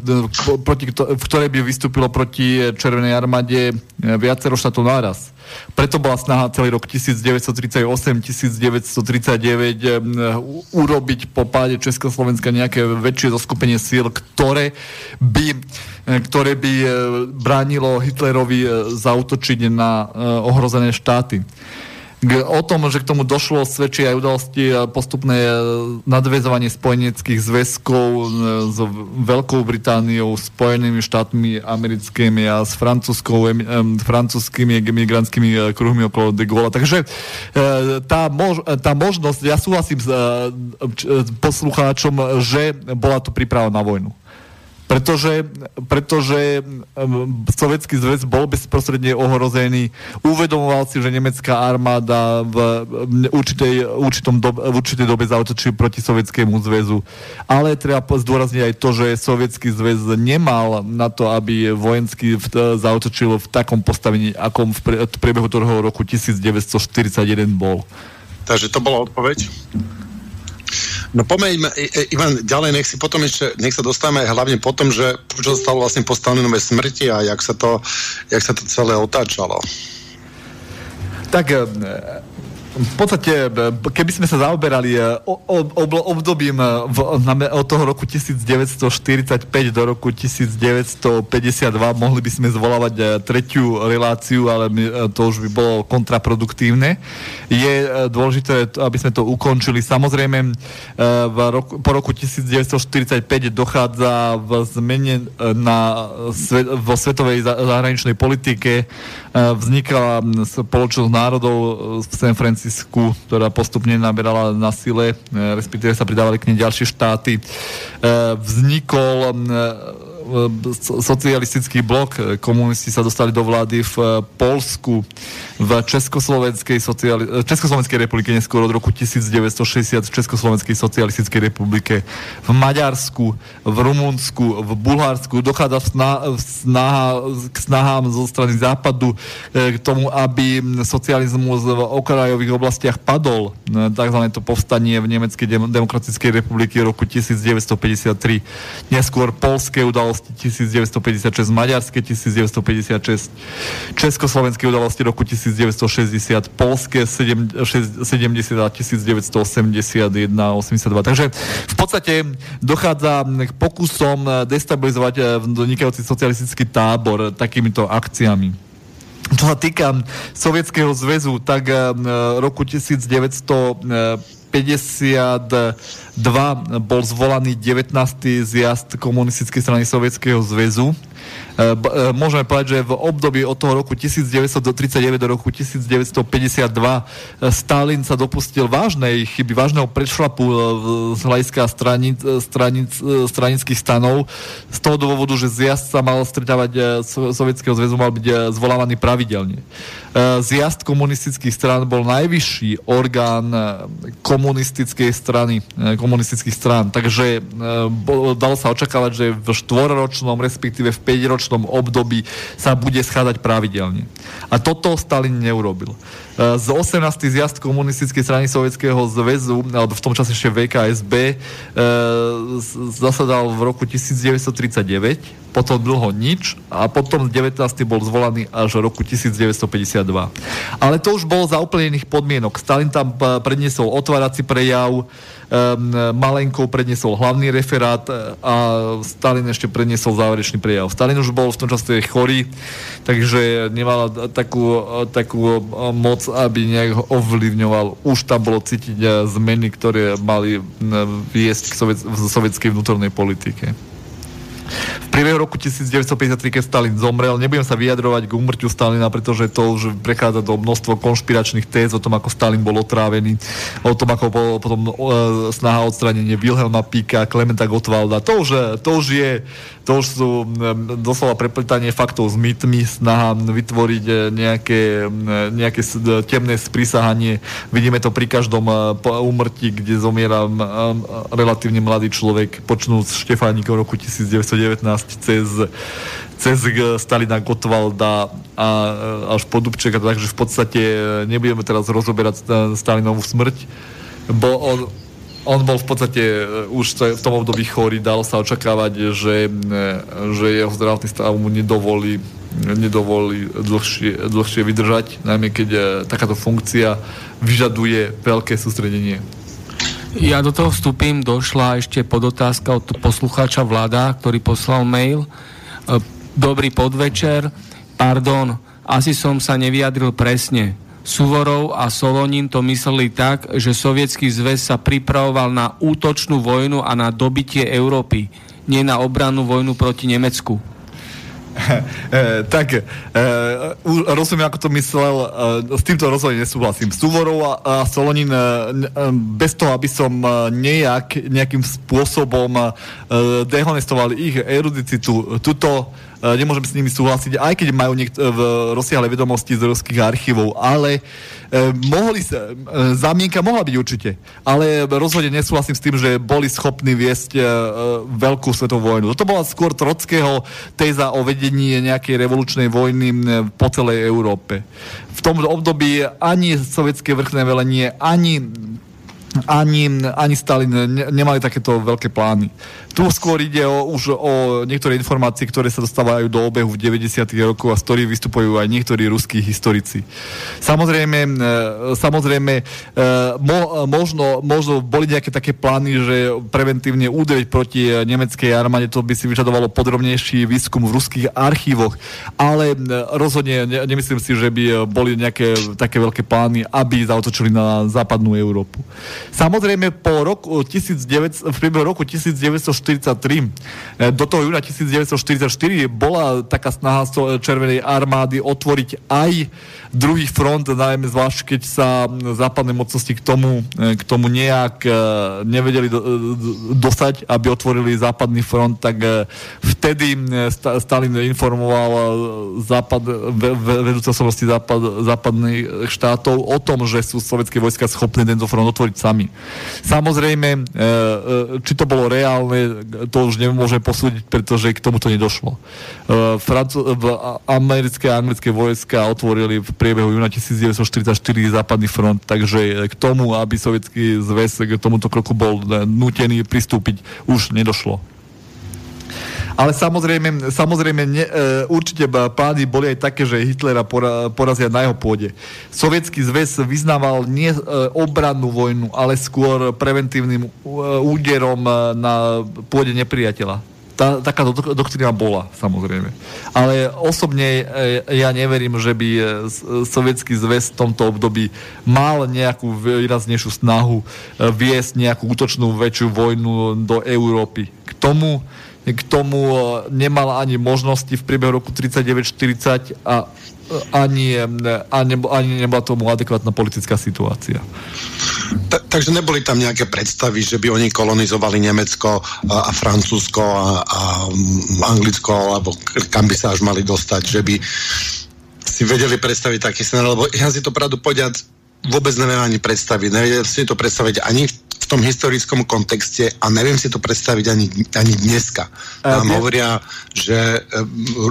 v ktorej by vystúpilo proti Červenej armáde viacero štátov naraz. Preto bola snaha celý rok devätnásť tridsaťosem devätnásť tridsaťdeväť urobiť po páde Československa nejaké väčšie zoskupenie síl, ktoré by, ktoré by bránilo Hitlerovi zaútočiť na ohrozené štáty. O tom, že k tomu došlo, svedčí aj udalosti postupné nadväzovanie spojeneckých zväzkov s Veľkou Britániou, Spojenými štátmi americkými a s francúzskou, francúzskými emigrantskými kruhmi okolo de Gaulle. Takže tá, mož, tá možnosť, ja súhlasím s poslucháčom, že bola to príprava na vojnu. Pretože, pretože Sovietský zväz bol bezprostredne ohrozený. Uvedomoval si, že nemecká armáda v určitej, určitom dobe, v určitej dobe zaútočí proti Sovietskému zväzu. Ale treba zdôrazniť aj to, že Sovietský zväz nemal na to, aby vojensky zaútočil v takom postavení, akom v priebehu toho roku devätnásť štyridsaťjeden bol. Takže to bola odpoveď. No pomeňme, Ivan, ďalej nech si potom ešte, nech sa dostávame hlavne potom, že čo sa stalo vlastne po Stalinovej smrti a jak sa to, jak sa to celé otáčalo. Tak v podstate, keby sme sa zaoberali obdobím od toho roku devätnásť štyridsaťpäť do roku devätnásť päťdesiatdva, mohli by sme zvolávať tretiu reláciu, ale to už by bolo kontraproduktívne. Je dôležité, aby sme to ukončili. Samozrejme, po roku devätnásť štyridsaťpäť dochádza v zmene na, vo svetovej zahraničnej politike. Vznikla spoločnosť národov v San Francisco, ktorá postupne naberala na sile, respektíve sa pridávali k nej ďalšie štáty. Vznikol socialistický blok, komunisti sa dostali do vlády v Poľsku, v Československej, sociali- Československej republike, neskôr od roku devätnásť šesťdesiat v Československej socialistickej republike, v Maďarsku, v Rumunsku, v Bulharsku. Dochádza snaha, k snahám zo strany západu k tomu, aby socializmus v okrajových oblastiach padol. Takzvané to povstanie v Nemeckej demokratickej republike roku devätnásť päťdesiattri, neskôr poľské udalosti devätnásť päťdesiatšesť, maďarské devätnásť päťdesiatšesť, československé udalosti roku devätnásť šesťdesiat, polské sedemdesiat a devätnásť osemdesiatjeden, osemdesiatdva. Takže v podstate dochádza k pokusom destabilizovať vnikajúci socialistický tábor takýmito akciami. Čo sa týka Sovietskeho zväzu, tak roku devätnásť päťdesiatdva bol zvolaný devätnásty zjazd komunistickej strany Sovietskeho zväzu. Môžeme povedať, že v období od toho roku devätnásť tridsaťdeväť do roku devätnásť päťdesiatdva Stalin sa dopustil vážnej chyby, vážneho prešlapu z hľadiska stranic, stranic, stranických stanov z toho dôvodu, že zjazd sa mal stretávať Sovietskeho zväzu, mal byť zvolávaný pravidelne. Zjazd komunistických strán bol najvyšší orgán komunistickej strany, komunistických strán, takže dalo sa očakávať, že v štvorročnom, respektíve v päťročnom období sa bude schádzať pravidelne. A toto Stalin neurobil. Z osemnásteho zjazd komunistickej strany Sovietskeho zväzu, alebo v tom čase ešte vé ká es bé, zasadal v roku devätnásť tridsaťdeväť. potom dlho nič a potom devätnásty bol zvolaný až v roku devätnásťstopäťdesiatdva. Ale to už bolo za úplne iných podmienok. Stalin tam predniesol otvárací prejav, um, Malenkov predniesol hlavný referát a Stalin ešte predniesol záverečný prejav. Stalin už bol v tom čase chorý, takže nemal takú, takú moc, aby nejak ovlivňoval. Už tam bolo cítiť zmeny, ktoré mali viesť k soviet- v sovietskej vnútornej politike. V priebehu roku devätnásťstopäťdesiattri, keď Stalin zomrel, nebudem sa vyjadrovať k úmrtiu Stalina, pretože to už prechádza do množstvo konšpiračných téz o tom, ako Stalin bol otrávený, o tom, ako bol potom e, snaha odstránenie Wilhelma Píka, Klementa Gottwalda. To už, to už je, to už sú e, doslova prepletanie faktov s mýtmi, snaha vytvoriť e, nejaké, e, nejaké temné sprísahanie. Vidíme to pri každom e, úmrtí, kde zomiera e, relatívne mladý človek, počnúc Štefánikom roku devätnásťstodevätnásť cez, cez Stalina, Gottwalda a až po Dubčeka, takže v podstate nebudeme teraz rozoberať Stalinovú smrť, bo on, on bol v podstate už v tom období chorý, dalo sa očakávať, že, že jeho zdravotný stav mu nedovolí, nedovolí dlhšie, dlhšie vydržať, najmä keď takáto funkcia vyžaduje veľké sústredenie. Ja do toho vstúpim, došla ešte podotázka od poslucháča Vlada, ktorý poslal mail. Dobrý podvečer, pardon, asi som sa nevyjadril presne. Suvorov a Solonin to mysleli tak, že Sovietský zväz sa pripravoval na útočnú vojnu a na dobitie Európy, nie na obrannú vojnu proti Nemecku. E, tak, e, rozumiem, ako to myslel, e, s týmto rozhodne nesúhlasím. Suvorov a, a Solonin, e, bez toho, aby som nejak, nejakým spôsobom e, dehonestoval ich erudicitu, tuto e, nemôžem s nimi súhlasiť, aj keď majú niekt- v rozsiahle vedomosti z ruských archívov, ale e, mohli sa, e, zámienka mohla byť určite, ale rozhodne nesúhlasím s tým, že boli schopní viesť e, veľkú svetovú vojnu. To bola skôr Trockého téza o vedení nejakej revolučnej vojny po celej Európe. V tom období ani sovietské vrchné velenie, ani, ani, ani Stalin ne, nemali takéto veľké plány. Tu skôr ide o, už o niektoré informácie, ktoré sa dostávajú do obehu v deväťdesiatych rokoch a z ktorých vystupujú aj niektorí ruskí historici. Samozrejme, samozrejme mo, možno, možno boli nejaké také plány, že preventívne údeliť proti nemeckej armáde, to by si vyžadovalo podrobnejší výskum v ruských archívoch, ale rozhodne ne, nemyslím si, že by boli nejaké také veľké plány, aby zaútočili na západnú Európu. Samozrejme, po roku devätnásťstodeväť, v priebehu roku devätnásťstoštyridsaťtri, do toho júna devätnásťstoštyridsaťštyri bola taká snaha Červenej armády otvoriť aj druhý front, najmä zvlášť, keď sa západné mocnosti k tomu, k tomu nejak nevedeli dostať, aby otvorili západný front, tak vtedy Stalin informoval západ, vedúce osobnosti západ, západných štátov o tom, že sú sovietské vojska schopné tento front otvoriť sami. Samozrejme, či to bolo reálne, to už nemôžeme posúdiť, pretože k tomu to nedošlo. Americké a anglické vojska otvorili v priebehu júna devätnásťstoštyridsaťštyri západný front, takže k tomu, aby sovietský zväz k tomuto kroku bol nútený pristúpiť, už nedošlo. Ale samozrejme, samozrejme ne, určite plány boli aj také, že Hitlera porazia na jeho pôde. Sovietský zväz vyznával nie obrannú vojnu, ale skôr preventívnym úderom na pôde nepriateľa. Tá, taká doktrína bola, samozrejme. Ale osobne ja neverím, že by Sovietský zväz v tomto období mal nejakú výraznejšiu snahu viesť nejakú útočnú väčšiu vojnu do Európy. K tomu K tomu nemala ani možnosti v priebehu roku tridsaťdeväť štyridsať a ani, ani nebola tomu adekvátna politická situácia. Ta, takže neboli tam nejaké predstavy, že by oni kolonizovali Nemecko a, a Francúzsko a, a Anglicko, alebo kam by sa až mali dostať, že by si vedeli predstaviť taký scenár, lebo ja si to pravdu povedať vôbec neviem ani predstaviť. Neviem si to predstaviť ani v v tom historickom kontexte a neviem si to predstaviť ani, ani dneska. Tam uh, hovoria, že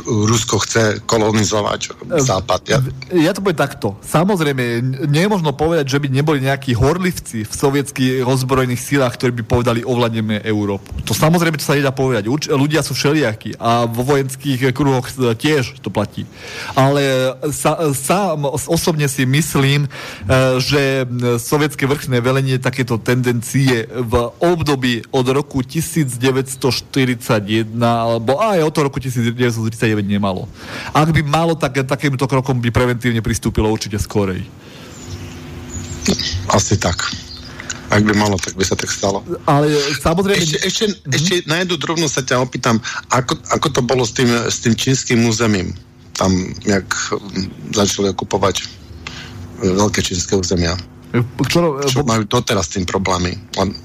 Rusko chce kolonizovať uh, Západ. Ja? ja to poviem takto. Samozrejme, nie je možno povedať, že by neboli nejakí horlivci v sovietských ozbrojených silách, ktorí by povedali ovládneme Európu. To samozrejme, to sa nedá povedať. Uč- ľudia sú všelijakí a vo vojenských kruhoch tiež to platí. Ale sa, sám osobne si myslím, že sovietské vrchné velenie takéto tendencie v období od roku devätnásťstoštyridsaťjeden alebo aj od roku devätnásťstotridsaťdeväť nemalo. Ak by malo, tak takýmto krokom by preventívne pristúpilo určite skorej. Asi tak. Ak by malo, tak by sa tak stalo. Ale samozrejme... Ešte, ešte, mm-hmm. ešte na jednu drobnú sa ťa opýtam, ako, ako to bolo s tým, s tým čínskym územím? Tam, jak začali okupovať veľké čínske územia. Čo, čo majú doteraz s tým problémy?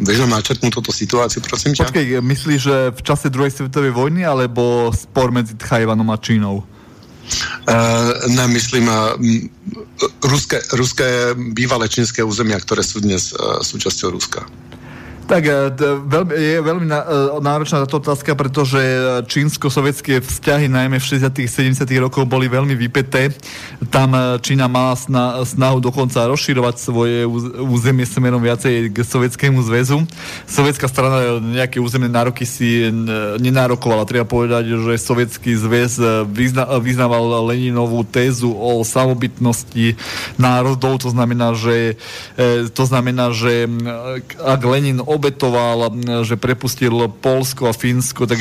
Vieš nám načrtnúť túto situáciu, prosím ťa? Počkej, myslíš, že v čase druhej svetovej vojny, alebo spor medzi Tchajvanom a Čínou? Uh, nemyslím uh, ruské, ruské bývalé čínske územia, ktoré sú dnes uh, súčasťou Ruska. Tak veľmi, je veľmi náročná táto otázka, pretože čínsko-sovietské vzťahy najmä v šesťdesiatych sedemdesiatych rokoch boli veľmi vypäté. Tam Čína mala sna, snahu dokonca rozširovať svoje územie smerom viacej k Sovietskému zväzu. Sovietská strana nejaké územné nároky si nenárokovala. Treba povedať, že Sovietský zväz vyzna, vyznával Leninovú tézu o samobytnosti národov. To znamená, že, to znamená, že ak Lenin obetoval, že prepustil Poľsko a Fínsko, tak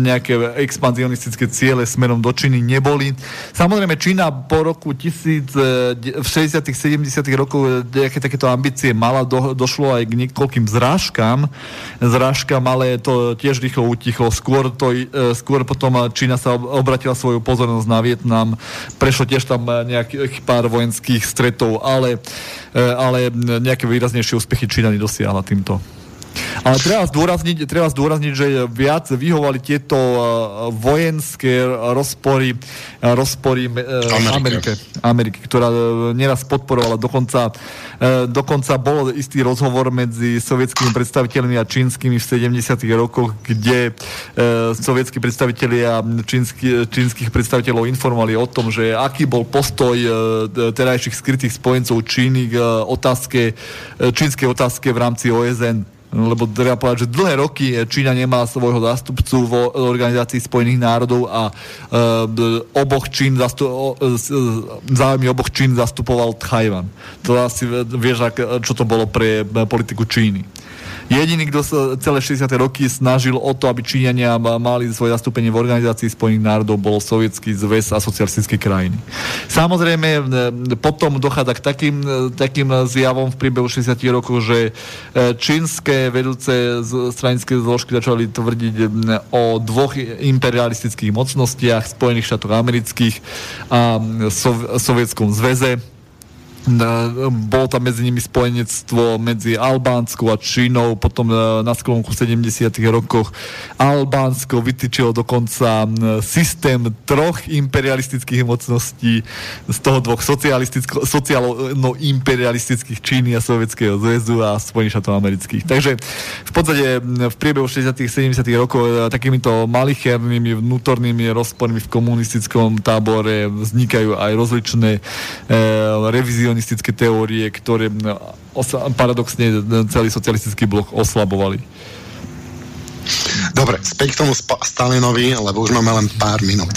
nejaké expanzionistické ciele smerom do Číny neboli. Samozrejme, Čína po roku tisíc, v šesťdesiatych sedemdesiatych rokoch nejaké takéto ambície mala, do, došlo aj k niekoľkým zrážkam, zrážkam, ale to tiež rýchlo utichlo. Skôr, to, skôr potom Čína sa obratila svoju pozornosť na Vietnam, prešlo tiež tam nejakých pár vojenských stretov, ale, ale nejaké výraznejšie úspechy Čína nedosiahla týmto. Ale treba zdôrazniť, treba zdôrazniť, že viac vyhovali tieto vojenské rozpory, rozpory Amerike. Amerike, ktorá neraz podporovala. Dokonca, dokonca bol istý rozhovor medzi sovietskými predstaviteľmi a čínskymi v sedemdesiatych rokoch, kde sovietskí predstavitelia čínsky, čínskych predstaviteľov informovali o tom, že aký bol postoj terajších skrytých spojencov Číny k otázke, čínskej otázke v rámci O S N. Lebo treba povedať, že dlhé roky Čína nemá svojho zástupcu v Organizácii spojených národov a e, oboch Čín zastu- o, e, záujmy oboch Čín zastupoval Tchajvan. To asi vieš, čo to bolo pre politiku Číny. Jediný, kto sa celé šesťdesiate roky snažil o to, aby Číňania mali svoje zastúpenie v Organizácii spojených národov, bol Sovietský zväz a socialistické krajiny. Samozrejme, potom dochádza k takým, takým zjavom v priebehu šesťdesiatych rokov, že čínske vedúce stranické zložky začali tvrdiť o dvoch imperialistických mocnostiach, Spojených štátoch amerických a Sov- Sovietskom zväze. Bolo tam medzi nimi spojenectvo medzi Albánskou a Čínou, potom na sklonku sedemdesiatych rokoch Albánsko vytýčilo dokonca systém troch imperialistických mocností, z toho dvoch sociálno-imperialistických Číny a Sovietskeho zväzu a Spojených štátov amerických. Takže v podstate v priebehu šesťdesiatych sedemdesiatych rokov takýmito malichernými vnútornými rozpormi v komunistickom tábore vznikajú aj rozličné e, reviziony teórie, ktoré osla- paradoxne celý socialistický blok oslabovali. Dobre, späť k tomu sp- Stalinovi, lebo už máme len pár minút.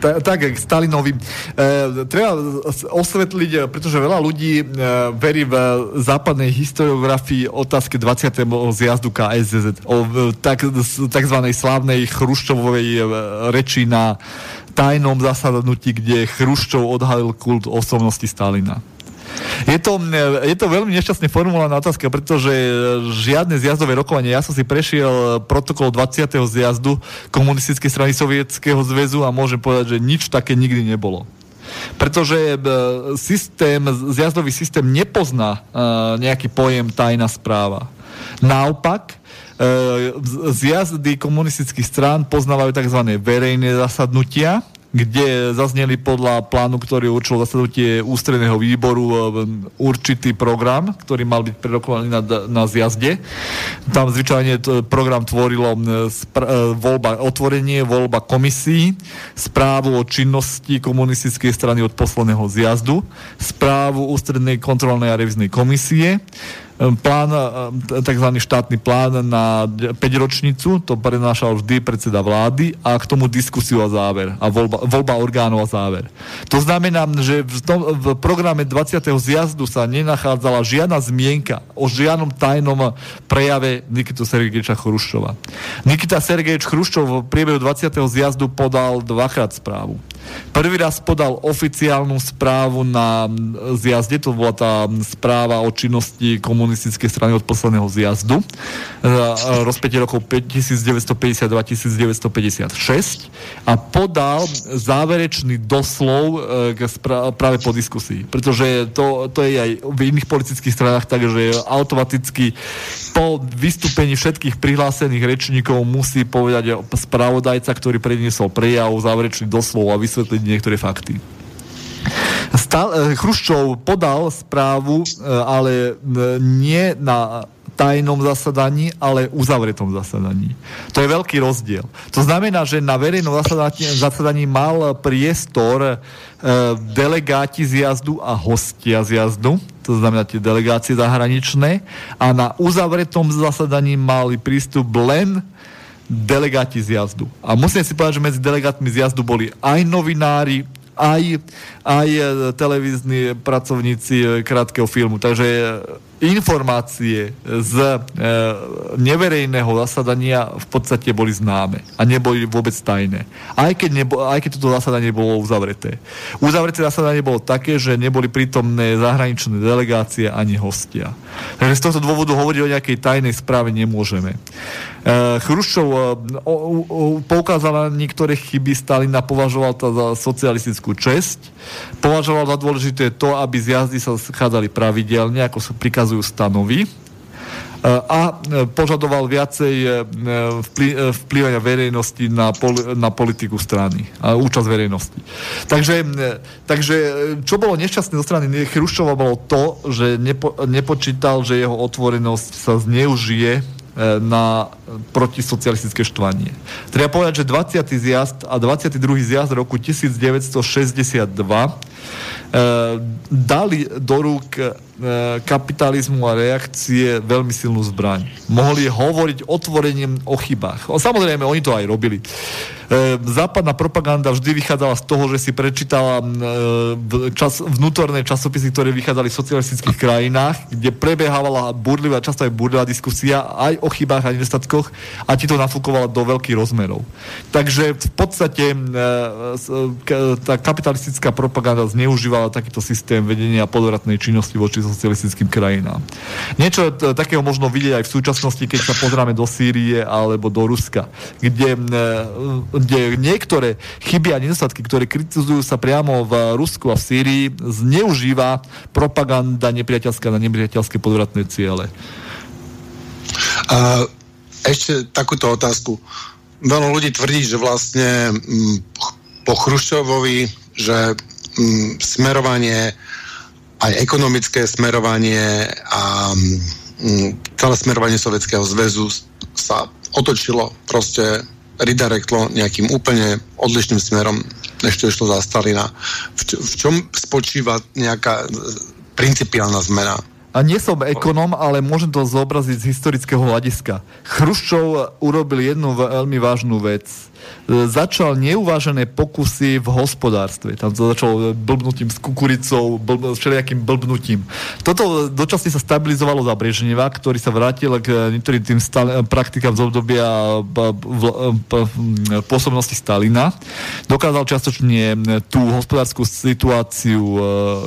Tak, tak k Stalinovi. E, treba osvetliť, pretože veľa ľudí e, verí v západnej historiografii otázke dvadsiateho zjazdu K S Z Z, o tak, takzvanej slávnej Chruščovovej reči na tajnom zasadnutí, kde Chruščov odhalil kult osobnosti Stalina. Je to, je to veľmi nešťastne formulovaná otázka, pretože žiadne zjazdové rokovanie. Ja som si prešiel protokol dvadsiateho zjazdu komunistickej strany Sovietskeho zväzu a môžem povedať, že nič také nikdy nebolo. Pretože systém, zjazdový systém nepozná nejaký pojem tajná správa. Naopak, zjazdy komunistických strán poznávajú tzv. Verejné zasadnutia, kde zazneli podľa plánu, ktorý určilo zasadnutie ústredného výboru určitý program, ktorý mal byť prerokovaný na, na zjazde. Tam zvyčajne program tvorilo spra- voľba otvorenie, voľba komisí, správu o činnosti komunistickej strany od posledného zjazdu, správu ústrednej kontrolnej a reviznej komisie, plán, tzv. Štátny plán na päťročnicu, to prenášal vždy predseda vlády a k tomu diskusiu a záver a voľba, voľba orgánov a záver. To znamená, že v, tom, v programe dvadsiateho zjazdu sa nenachádzala žiadna zmienka o žiadnom tajnom prejave Nikitu Sergejeviča Chruščova. Nikita Sergejevič Chruščov v priebehu dvadsiateho zjazdu podal dvakrát správu. Prvý raz podal oficiálnu správu na zjazde, to bola tá správa o činnosti komunistickej strany od posledného zjazdu rozpätie rokov devätnásťstopäťdesiatdva devätnásťstopäťdesiatšesť a podal záverečný doslov k spra- práve po diskusii, pretože to, to je aj v iných politických stranách, takže automaticky po vystúpení všetkých prihlásených rečníkov musí povedať spravodajca, ktorý predniesol prejav, záverečný doslov a vysvetliť niektoré fakty. Stal, Chruščov podal správu, ale nie na tajnom zasadaní, ale uzavretom zasadaní. To je veľký rozdiel. To znamená, že na verejnom zasadaní, zasadaní mal priestor e, delegáti zjazdu a hostia zjazdu, to znamená tie delegácie zahraničné, a na uzavretom zasadaní mali prístup len delegáti zjazdu. A musím si povedať, že medzi delegátmi zjazdu boli aj novinári, aj, aj televízni pracovníci krátkeho filmu. Takže informácie z e, neverejného zasadania v podstate boli známe a neboli vôbec tajné. Aj keď, nebo, aj keď toto zasadanie bolo uzavreté. Uzavreté zasadanie bolo také, že neboli prítomné zahraničné delegácie ani hostia. Takže z tohto dôvodu hovoriť o nejakej tajnej správe nemôžeme. E, Chruščov o, o, o, poukázal na niektoré chyby Stalina, považoval to za socialistickú česť, považoval za dôležité to, aby zjazdy sa schádzali pravidelne, ako sa prikazujú stanovy a požadoval viacej vplyvania verejnosti na, pol, na politiku strany a účasť verejnosti. Takže, takže čo bolo nešťastné zo strany Chruščova bolo to, že nepo, nepočítal, že jeho otvorenosť sa zneužije na protisocialistické štvanie. Treba povedať, že dvadsiaty zjazd a dvadsiaty druhý zjazd roku devätnásťstošesťdesiatdva e, dali do rúk e, kapitalizmu a reakcie veľmi silnú zbraň. Mohli hovoriť otvorením o chybách. Samozrejme, oni to aj robili. E, západná propaganda vždy vychádzala z toho, že si prečítala e, čas, vnútorné časopisy, ktoré vychádzali v socialistických krajinách, kde prebehávala burlivá, často aj burlivá diskusia aj o chybách a nedostatkoch a ti to nafúkovala do veľkých rozmerov. Takže v podstate tá kapitalistická propaganda zneužívala takýto systém vedenia podvratnej činnosti voči socialistickým krajinám. Niečo takého možno vidieť aj v súčasnosti, keď sa pozráme do Sýrie alebo do Ruska, kde, kde niektoré chyby a nedostatky, ktoré kritizujú sa priamo v Rusku a v Sýrii, zneužíva propaganda nepriateľská na nepriateľské podvratné ciele. A ešte takúto otázku. Veľa ľudí tvrdí, že vlastne po Chruščovovi, že smerovanie, aj ekonomické smerovanie a celé smerovanie Sovietskeho zväzu sa otočilo, proste redirektlo nejakým úplne odlišným smerom, než to išlo za Stalina. V čom spočíva nejaká principiálna zmena? A nie som ekonom, ale môžem to zobraziť z historického hľadiska. Chruščov urobil jednu veľmi vážnu vec. Začal neuvážené pokusy v hospodárstve. Tam to začalo blbnutím s kukuricou, blb, všelijakým blbnutím. Toto dočasne sa stabilizovalo za Brežneva, ktorý sa vrátil k niektorým tým Stal- praktikám z obdobia pôsobnosti Stalina. Dokázal čiastočne tú hospodárskú situáciu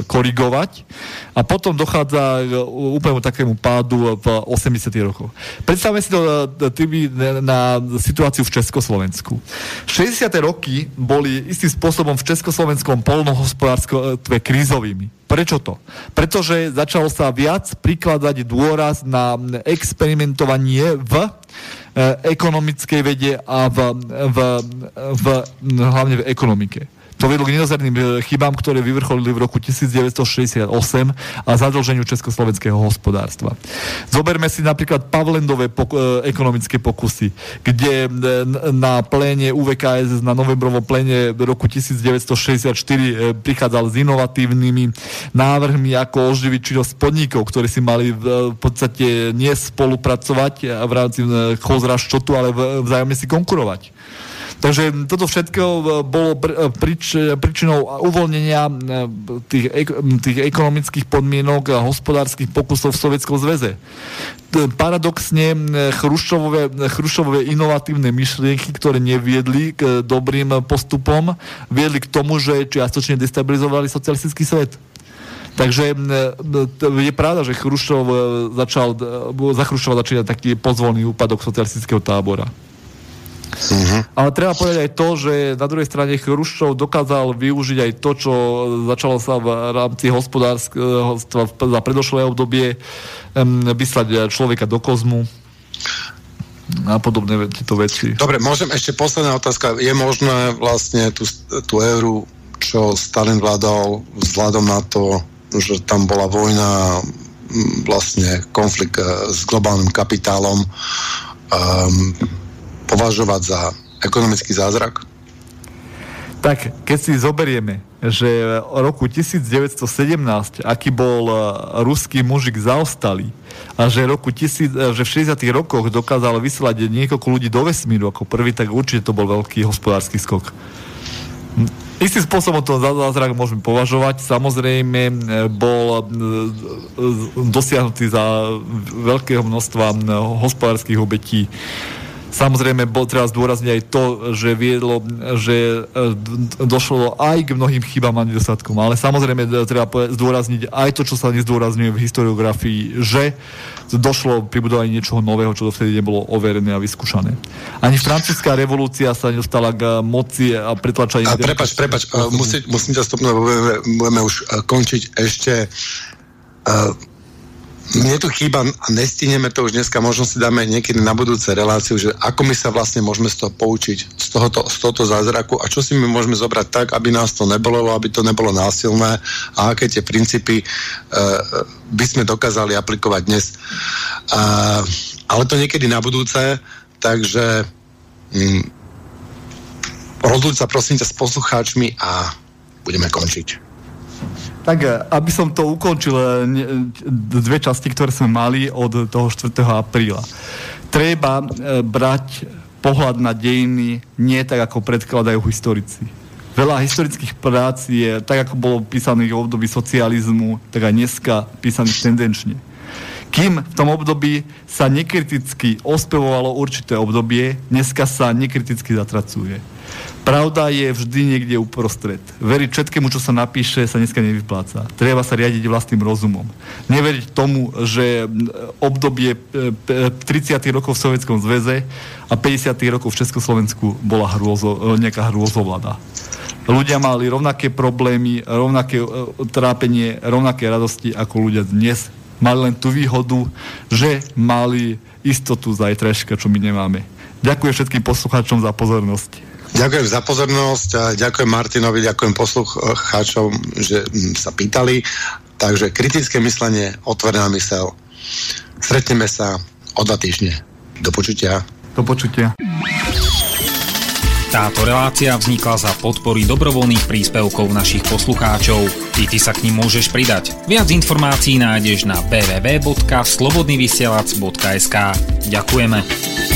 korigovať a potom dochádza úplne takému pádu v osemdesiatych rokoch. Predstavme si to tými na situáciu v Československu. šesťdesiate roky boli istým spôsobom v československom poľnohospodárstve krízovými. Prečo to? Pretože začalo sa viac prikladať dôraz na experimentovanie v ekonomickej vede a v, v, v, hlavne v ekonomike. To vedlo k nenazerným chybám, ktoré vyvrcholili v roku devätnásťstošesťdesiatosem a zadlženiu československého hospodárstva. Zoberme si napríklad Pavlendové pok- ekonomické pokusy, kde na pléne ú vé ká es, na novembrovom pléne roku devätnásťstošesťdesiatštyri prichádzal s inovatívnymi návrhmi, ako oživiť činnosť podnikov, ktorí si mali v podstate nespolupracovať v rámci chozra štotu, ale vzájomne si konkurovať. Takže toto všetko bolo prič, príčinou uvoľnenia tých, tých ekonomických podmienok a hospodárskych pokusov v Sovietskom zväze. Paradoxne Chruščovové, Chruščovové inovatívne myšlienky, ktoré neviedli k dobrým postupom, viedli k tomu, že čiastočne destabilizovali socialistický svet. Takže je pravda, že Chruščov začal, za Chruščova začínať taký pozvolný úpadok socialistického tábora. Uh-huh. Ale treba povedať aj to, že na druhej strane Chruščov dokázal využiť aj to, čo začalo sa v rámci hospodárstva za predošlé obdobie vyslať človeka do kozmu a podobné tieto veci. Dobre, môžem ešte posledná otázka. Je možné vlastne tú, tú éru, čo Stalin vládal vzhľadom na to, že tam bola vojna, vlastne konflikt s globálnym kapitálom, um, považovať za ekonomický zázrak? Tak, keď si zoberieme, že v roku devätnásťstosedemnásť, aký bol ruský mužik zaostalý a že, roku tisíc, že v šesťdesiatych rokoch dokázal vyslať niekoľko ľudí do vesmíru ako prvý, tak určite to bol veľký hospodársky skok. Istým spôsobom to za zázrak môžeme považovať. Samozrejme, bol dosiahnutý za veľkého množstva hospodárskych obetí. Samozrejme, bol treba zdôrazniť aj to, že viedlo, že došlo aj k mnohým chybám a nedostatkom. Ale samozrejme, treba zdôrazniť aj to, čo sa nezdôrazňuje v historiografii, že došlo pri budovaní niečoho nového, čo dovtedy nebolo overené a vyskúšané. Ani francúzska revolúcia sa nedostala k moci a pretlačaním... A prepač, prepač, musí, musím ťa stopnúť, budeme, budeme už končiť ešte... Uh... Mne tu chýba, a nestíneme to už dneska, možno si dáme niekedy na budúce reláciu, že ako my sa vlastne môžeme z toho poučiť, z tohoto, z tohoto zázraku a čo si my môžeme zobrať tak, aby nás to nebolo, aby to nebolo násilné a aké tie princípy uh, by sme dokázali aplikovať dnes. Uh, ale to niekedy na budúce, takže um, rozluč sa prosím ťa s poslucháčmi a budeme končiť. Tak, aby som to ukončil, dve časti, ktoré sme mali od toho štvrtého apríla. Treba brať pohľad na dejiny nie tak, ako predkladajú historici. Veľa historických prác je, tak ako bolo písaných v období socializmu, tak aj dneska písaných tendenčne. Kým v tom období sa nekriticky ospevovalo určité obdobie, dneska sa nekriticky zatracuje. Pravda je vždy niekde uprostred. Veriť všetkému, čo sa napíše, sa dneska nevypláca. Treba sa riadiť vlastným rozumom. Neveriť tomu, že obdobie tridsiatych rokov v Sovietskom zväze a päťdesiatych rokov v Československu bola hrôzo, nejaká hrôzovlada. Ľudia mali rovnaké problémy, rovnaké trápenie, rovnaké radosti ako ľudia dnes. Mali len tú výhodu, že mali istotu zajtrajška, čo my nemáme. Ďakujem všetkým poslucháčom za pozornosť. Ďakujem za pozornosť a ďakujem Martinovi, ďakujem poslucháčom, že sa pýtali. Takže kritické myslenie, otvorená myseľ. Stretneme sa o dva týždne. Do počutia. Do počutia. Táto relácia vznikla za podpory dobrovoľných príspevkov našich poslucháčov. I ty sa k nim môžeš pridať. Viac informácií nájdeš na w w w bodka slobodnyvysielac bodka es ka. Ďakujeme.